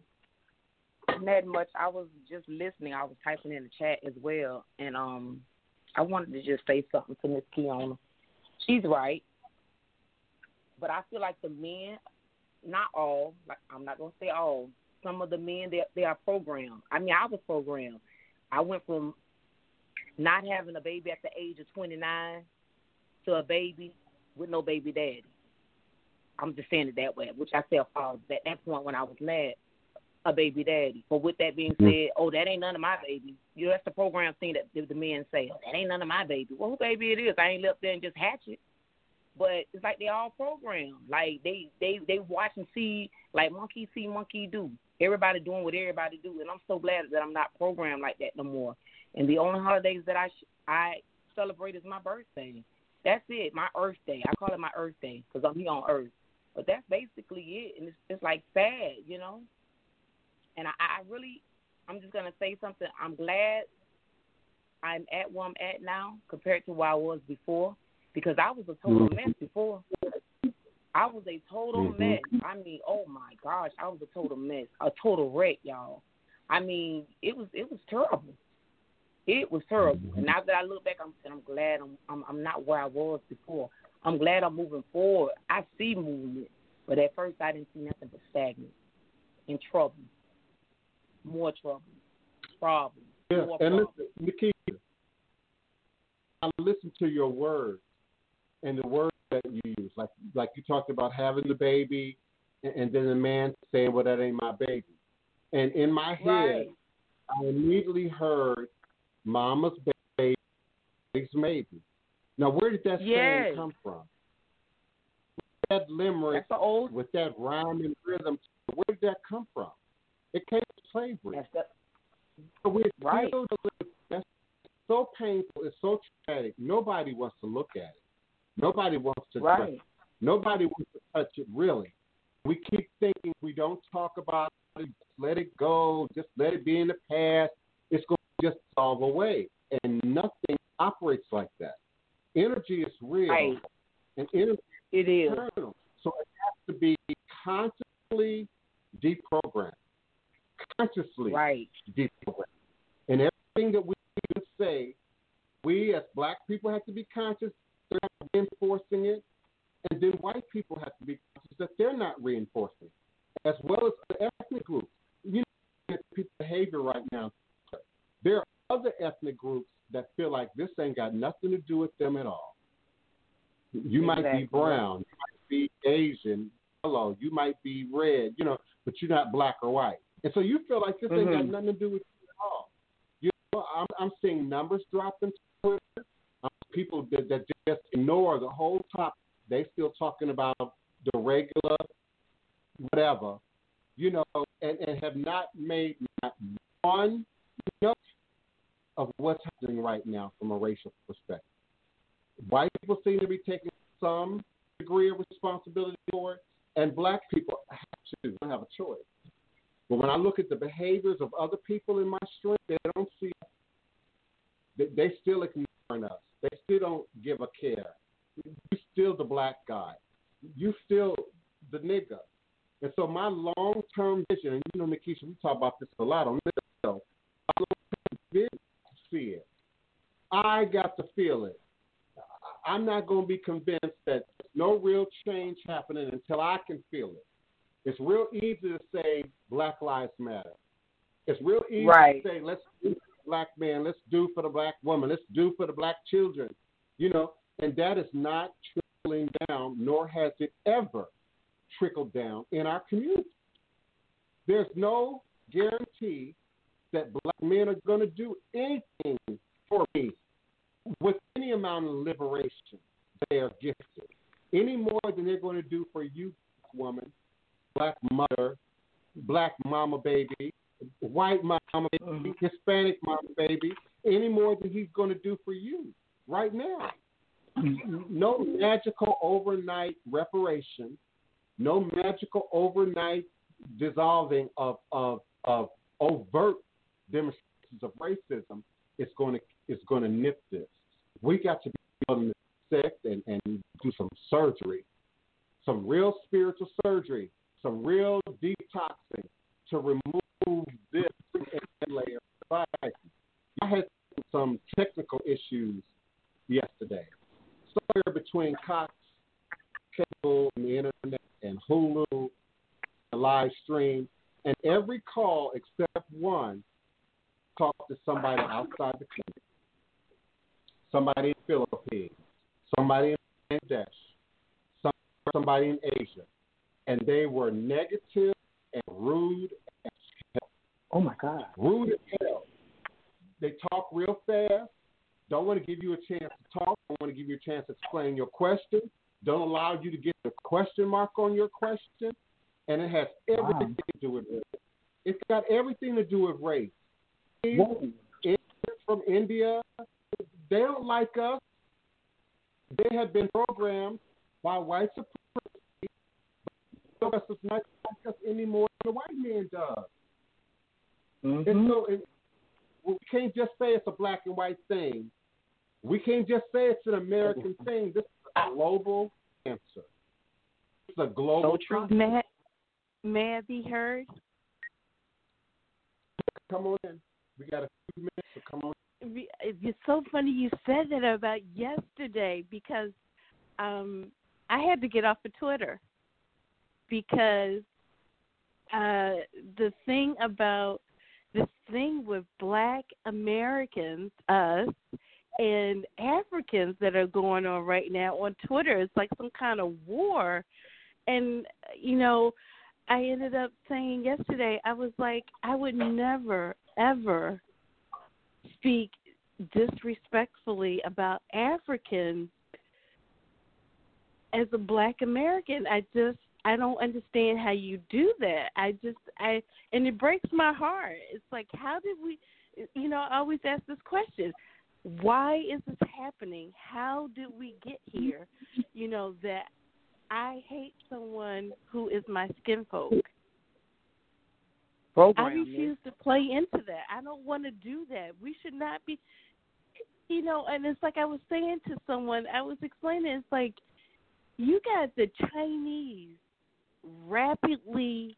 Not much. I was just listening. I was typing in the chat as well, and I wanted to just say something to Miss Kiana. she's right. But I feel like the men, not all, like I'm not going to say all, some of the men, they are programmed. I mean, I was programmed. I went from not having a baby at the age of 29 to a baby with no baby daddy. I'm just saying it that way, which I self-caused at that point when I was mad, a baby daddy. But with that being said, oh, that ain't none of my baby. You know, that's the program thing that the men say, oh, that ain't none of my baby. Well, who baby it is? I ain't left there and just hatch it. But it's like they all programmed. Like they watch and see, monkey do. Everybody doing what everybody do. And I'm so glad that I'm not programmed like that no more. And the only holidays that I celebrate is my birthday. That's it, my Earth Day. I call it my Earth Day because I'm here on Earth. But that's basically it. And it's like sad, you know. And I'm just going to say something. I'm glad I'm at where I'm at now compared to where I was before, because I was a total mess before. I was a total mess. I mean, oh, my gosh, I was a total mess, a total wreck, y'all. I mean, it was terrible. It was terrible. And now that I look back, I'm glad I'm not where I was before. I'm glad I'm moving forward. I see movement. But at first, I didn't see nothing but stagnant and trouble. More trouble. Problems. Yeah, more and problems. Listen, Nikita, I listen to your words and the words that you use. Like you talked about having the baby and then the man saying, well, that ain't my baby. And in my head, I immediately heard mama's baby, maybe. Now, where did that saying come from? That limerick with that rhyme and rhythm, where did that come from? It came from slavery. That's so painful. It's so tragic. Nobody wants to look at it. Nobody wants to touch it. Nobody wants to touch it, really. We keep thinking we don't talk about it. Let it go. Just let it be in the past. It's going to just dissolve away. And nothing operates like that. Energy is real. Right. And energy is eternal. So it has to be consciously deprogrammed. Consciously deprogrammed. And everything that we say, we as black people have to be conscious that they're not reinforcing it. And then white people have to be conscious that they're not reinforcing it, as well as the ethnic groups. You know, people's behavior right now. There are other ethnic groups that feel like this ain't got nothing to do with them at all. You might be brown, you might be Asian, yellow, you might be red, you know, but you're not black or white. And so you feel like this ain't got nothing to do with you at all. You know, I'm seeing numbers dropping to Twitter. People that just ignore the whole topic. They still talking about the regular whatever, you know, and have not made not one note of what's happening right now from a racial perspective. White people seem to be taking some degree of responsibility for it, and black people don't have a choice. But when I look at the behaviors of other people in my street, they don't see us. They still ignoring us. They still don't give a care. You still the black guy. You still the nigga. And so my long-term vision, and you know, Nikisha, we talk about this a lot on this show. My long-term vision, see it. I got to feel it. I'm not going to be convinced that there's no real change happening until I can feel it. It's real easy to say Black Lives Matter. It's real easy to say let's do for the black man, let's do for the black woman, let's do for the black children, you know. And that is not trickling down, nor has it ever trickled down in our community. There's no guarantee that black men are going to do anything for me with any amount of liberation they are gifted, any more than they're going to do for you, black woman, black mother, black mama baby, white mama baby, Hispanic mama baby, any more than he's going to do for you right now. No magical overnight reparation, no magical overnight dissolving of overt demonstrations of racism is going to nip this. We got to be able to dissect and do some surgery, some real spiritual surgery, some real detoxing to remove this layer of society. I had some technical issues yesterday. somewhere between Cox, cable, and the internet, and Hulu, the live stream, and every call except one talked to somebody outside the country. Somebody in the Philippines, somebody in Bangladesh, somebody in Asia, and they were negative and rude as hell. Oh my God! Rude as hell. They talk real fast. Don't want to give you a chance to talk. Don't want to give you a chance to explain your question. Don't allow you to get a question mark on your question. And it has everything to do with race. It's got everything to do with race. Indians from India, they don't like us. They have been programmed by white supremacy. But the rest of us not like us anymore than the white man does. Mm-hmm. And so we can't just say it's a black and white thing. We can't just say it's an American thing. This is a global answer. It's a global truth. May I be heard? Come on in. We got a few minutes, so come on in. It's so funny you said that about yesterday because I had to get off of Twitter because this thing with black Americans, us, and Africans that are going on right now on Twitter. It's like some kind of war. And, you know, I ended up saying yesterday, I was like, I would never, ever speak disrespectfully about Africans as a black American. I don't understand how you do that. And it breaks my heart. It's like, how did we, you know, I always ask this question. Why is this happening? How did we get here? You know, that I hate someone who is my skin folk. I refuse to play into that. I don't want to do that. We should not be, you know, and it's like I was saying to someone, I was explaining, it's like, you got the Chinese rapidly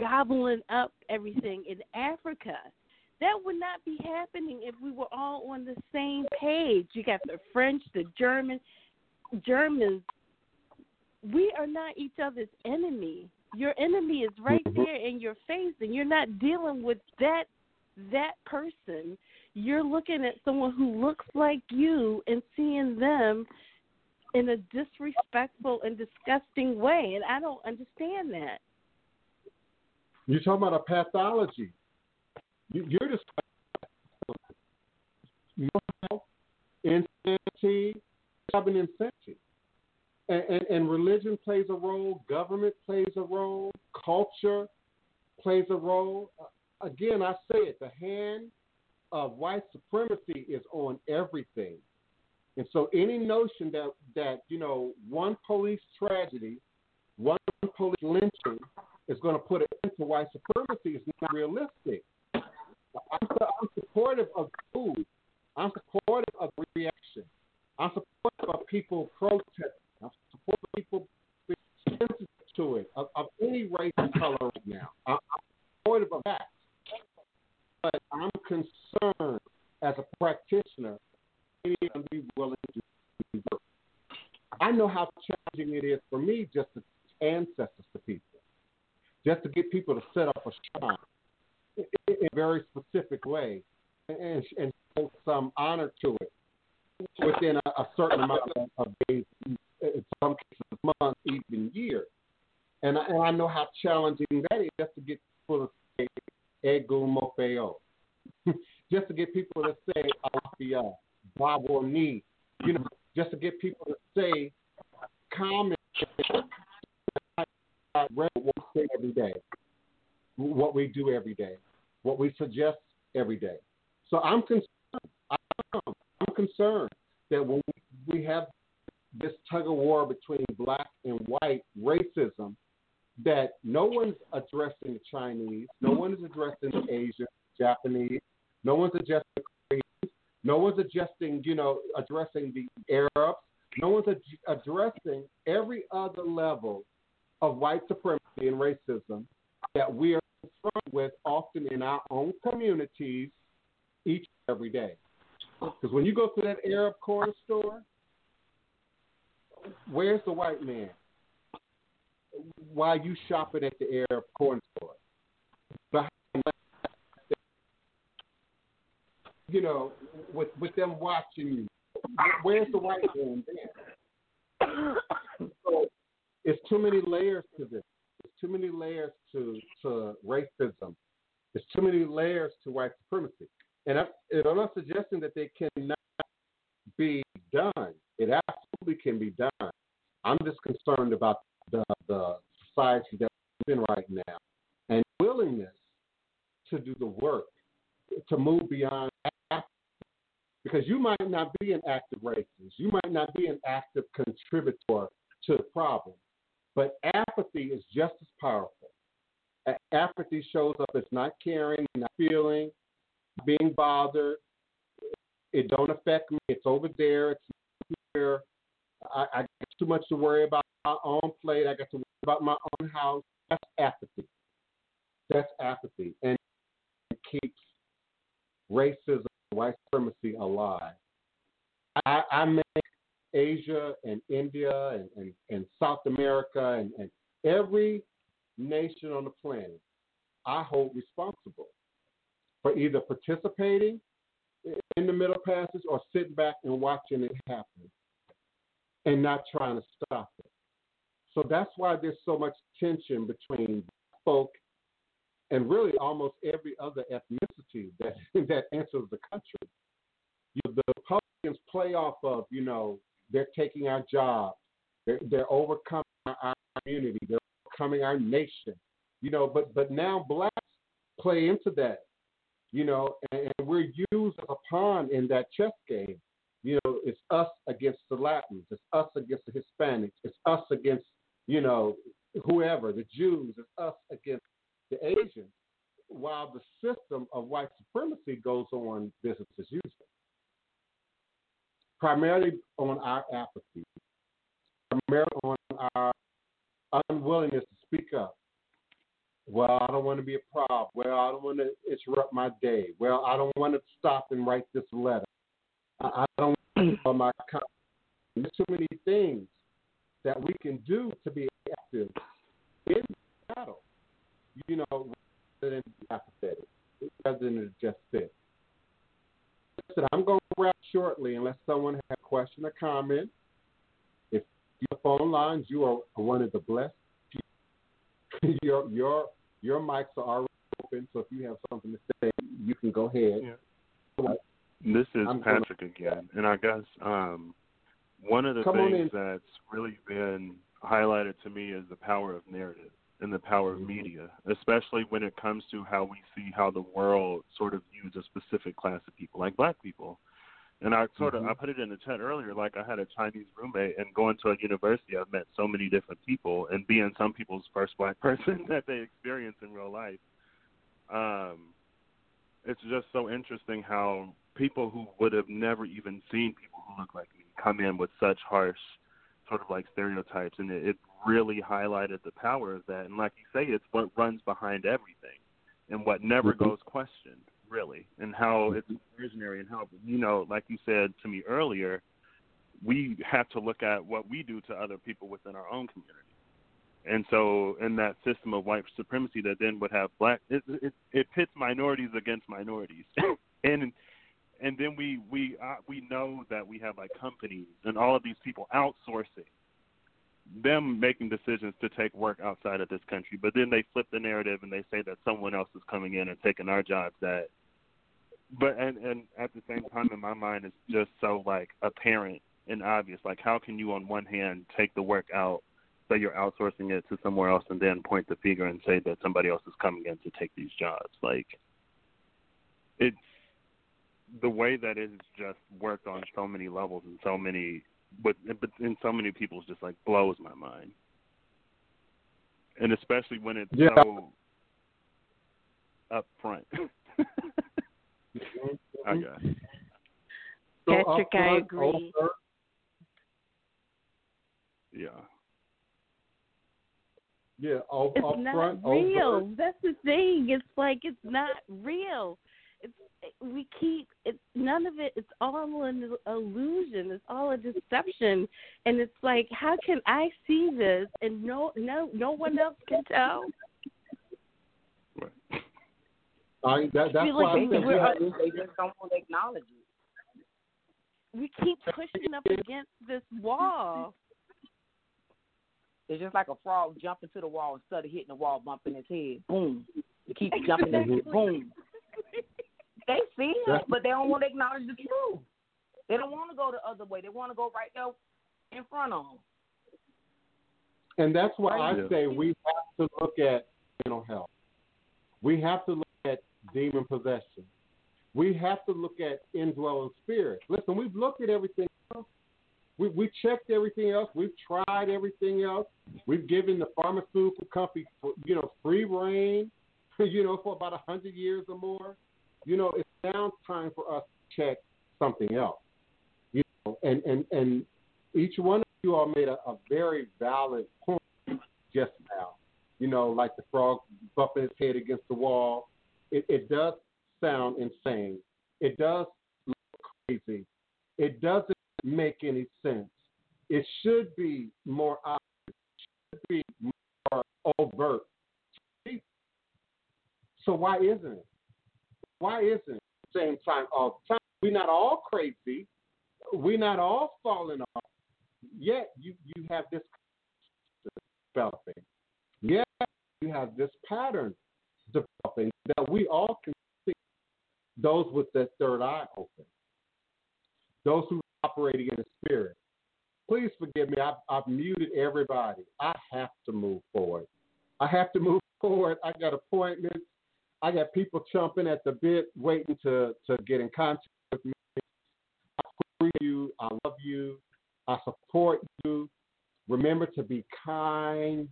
gobbling up everything in Africa. That would not be happening if we were all on the same page. You got the French, the Germans. We are not each other's enemy. Your enemy is right there in your face, and you're not dealing with that person. You're looking at someone who looks like you and seeing them in a disrespectful and disgusting way, and I don't understand that. You're talking about a pathology. You're just insanity, insanity. And religion plays a role. Government plays a role. Culture plays a role. Again, I say it, the hand of white supremacy is on everything. And so any notion that you know, one police tragedy, one police lynching is going to put an end to white supremacy is not realistic. I'm supportive of food. I'm supportive of reaction. I'm supportive of people protesting. I'm supportive of people being sensitive to it, of any race and color right now. I'm supportive of that. But I'm concerned as a practitioner and be willing to do work. I know how challenging it is for me just to teach ancestors to people, just to get people to set up a shrine in a very specific way and show some honor to it within a certain amount of days, in some cases months, even years. And I know how challenging that is just to get people to say Egu Mofeo, just to get people to say Alafia. You know, just to get people to say comments every day, what we do every day, what we suggest every day. So I'm concerned. I'm concerned that when we have this tug of war between black and white racism, that no one's addressing the Chinese, no one is addressing the Asian, Japanese, no one's addressing the Koreans. No one's addressing the Arabs. No one's addressing every other level of white supremacy and racism that we are confronted with often in our own communities each and every day. Because when you go to that Arab corner store, Where's the white man? While you shopping at the airport store, you know, with them watching you, where's the white man then? So it's too many layers to this. It's too many layers to racism. It's too many layers to white supremacy. And I'm not suggesting that they cannot be done. It absolutely can be done. I'm just concerned about the society that we're in right now and willingness to do the work, to move beyond active. Because you might not be an active racist. You might not be an active contributor to the problem. But apathy is just as powerful. Apathy shows up as not caring, not feeling, not being bothered. It don't affect me. It's over there. It's not here. I got too much to worry about my own plate. I got to worry about my own house. That's apathy. That's apathy. And it keeps racism and white supremacy alive. I make Asia and India and South America and every nation on the planet I hold responsible for either participating in the Middle Passage or sitting back and watching it happen and not trying to stop it. So that's why there's so much tension between black folk and really almost every other ethnicity that enters the country. The Republicans play off of, you know, they're taking our jobs, they're overcoming our community, they're overcoming our nation, you know, but now blacks play into that, you know, and we're used as a pawn in that chess game. You know, it's us against the Latins, it's us against the Hispanics, it's us against, you know, whoever, the Jews, it's us against the Asians, while the system of white supremacy goes on business as usual. Primarily on our apathy, primarily on our unwillingness to speak up. Well, I don't want to be a problem. Well, I don't want to interrupt my day. Well, I don't want to stop and write this letter. I don't want to my comments. There's too many things that we can do to be active in the battle, you know, rather than be apathetic, rather than just sit. Listen, I'm going to wrap shortly unless someone has a question or comment. If your phone lines, you are one of the blessed. Your mics are already open, so if you have something to say, you can go ahead. Yeah. This is Patrick again, and I guess one of the things that's really been highlighted to me is the power of narrative and the power of media, especially when it comes to how we see how the world sort of views a specific class of people, like black people. And I sort of, I put it in the chat earlier, like I had a Chinese roommate, and going to a university, I've met so many different people, and being some people's first black person that they experience in real life, it's just so interesting how people who would have never even seen people who look like me come in with such harsh sort of like stereotypes, and it really highlighted the power of that. And like you say, it's what runs behind everything and what never goes questioned, really, and how it's visionary and how, you know, like you said to me earlier, we have to look at what we do to other people within our own community. And so in that system of white supremacy that then would have black, it pits minorities against minorities. And then we know that we have like companies and all of these people outsourcing, them making decisions to take work outside of this country, but then they flip the narrative and they say that someone else is coming in and taking our jobs. But at the same time, in my mind, it's just so like apparent and obvious. Like, how can you on one hand take the work out, so you're outsourcing it to somewhere else, and then point the finger and say that somebody else is coming in to take these jobs? Like, it's the way that it's just worked on so many levels and so many, but in so many people's, just like blows my mind. And especially when it's so upfront. I got it. Patrick, so I agree. Over. Yeah. Yeah, it's not real. Over. That's the thing. It's like it's not real. It's we keep it, none of it. It's all an illusion. It's all a deception. And it's like, how can I see this and no one else can tell? Right. They just don't want to acknowledge it. We keep pushing up against this wall. It's just like a frog jumping to the wall instead of hitting the wall, bumping his head. Boom. You keep jumping in. Boom. They see it, but they don't want to acknowledge the truth. They don't want to go the other way. They want to go right there in front of them. And that's why I say we have to look at mental health. We have to look at demon possession. We have to look at indwelling spirit. Listen, we've looked at everything else. We checked everything else. We've tried everything else. We've given the pharmaceutical company, free reign, for about 100 years or more. It's now time for us to check something else. And each one of you all made a very valid point just now. Like the frog bumping his head against the wall. It does sound insane. It does look crazy. It doesn't make any sense. It should be more obvious. It should be more overt. So why isn't it? Why isn't it the same time all the time? We're not all crazy. We're not all falling off. Yet you have this developing. Yeah, you have this pattern developing that we all can see. Those with that third eye open. Those who are operating in the spirit. Please forgive me. I've muted everybody. I have to move forward. I got appointments. I got people chomping at the bit, waiting to get in contact with me. I agree with you. I love you. I support you. Remember to be kind,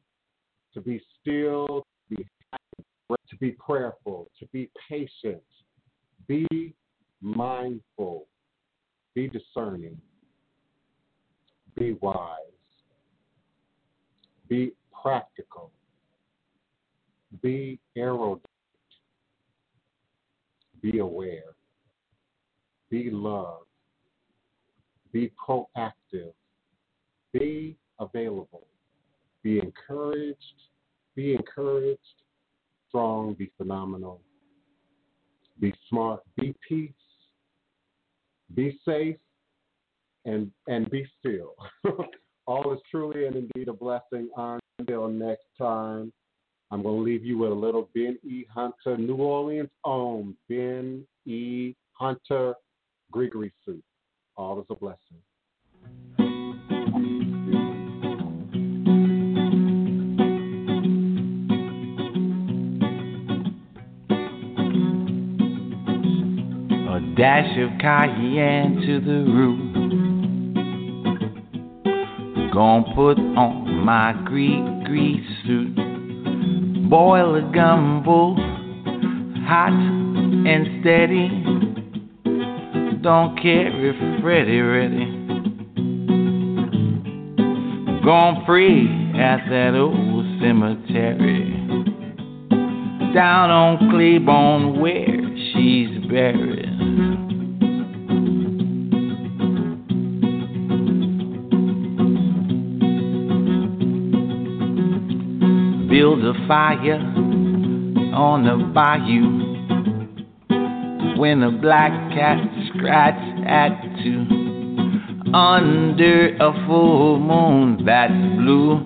to be still, to be happy, to be prayerful, to be patient, be mindful, be discerning, be wise, be practical, be erudite, be aware, be loved, be proactive, be available. Be encouraged, strong, be phenomenal, be smart, be peace, be safe, and be still. All is truly and indeed a blessing. Until next time, I'm going to leave you with a little Ben E. Hunter, New Orleans own Ben E. Hunter Gregory suit. All is a blessing. Dash of cayenne to the root. Gonna put on my Greek suit. Boil a gumbo, hot and steady. Don't care if ready. Gonna pray at that old cemetery. Down on Claiborne where she's buried. Build a fire on the bayou when a black cat scratched at two under a full moon that's blue.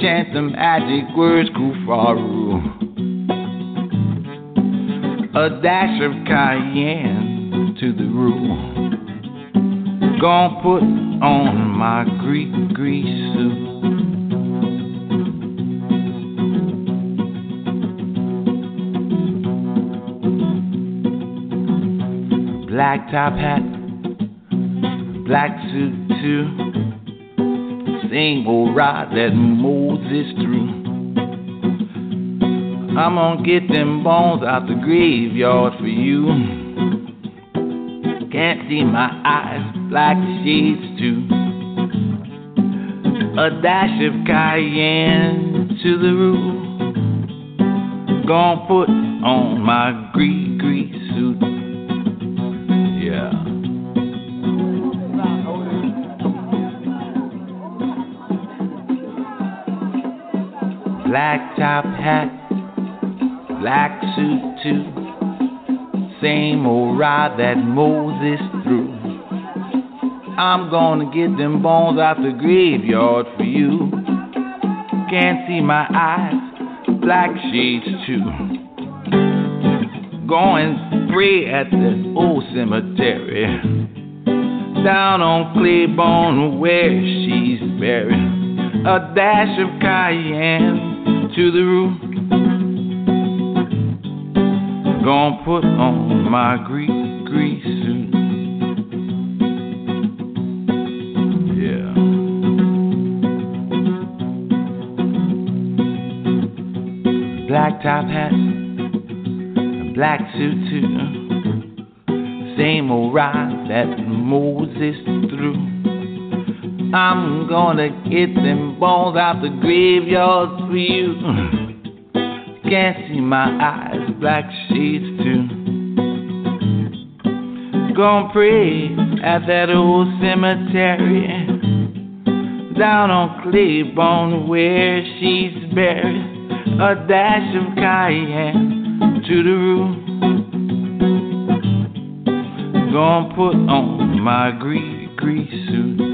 Chant the magic words, Kufaru. A dash of cayenne to the roux. Gonna put on my Greek suit. Black top hat, black suit too. Same old rod that Moses threw. I'm gonna get them bones out the graveyard for you. Can't see my eyes, black shades too. A dash of cayenne to the roof. Gonna put on my Greek degree suit. Yeah. Black top hat, black suit too. Same old ride that Moses threw. I'm gonna get them bones out the graveyard for you. Can't see my eyes, black shades too. Go and pray at the old cemetery, down on Claiborne where she's buried. A dash of cayenne to the roof. Gonna put on my grease suit. Yeah. Black top hat, black suit too. Same old ride that Moses threw. I'm gonna get them bones out the graveyard for you. Can't see my eyes, black shades too. Gonna pray at that old cemetery, down on Claiborne where she's buried. A dash of cayenne to the roof. Gonna put on my grease suit.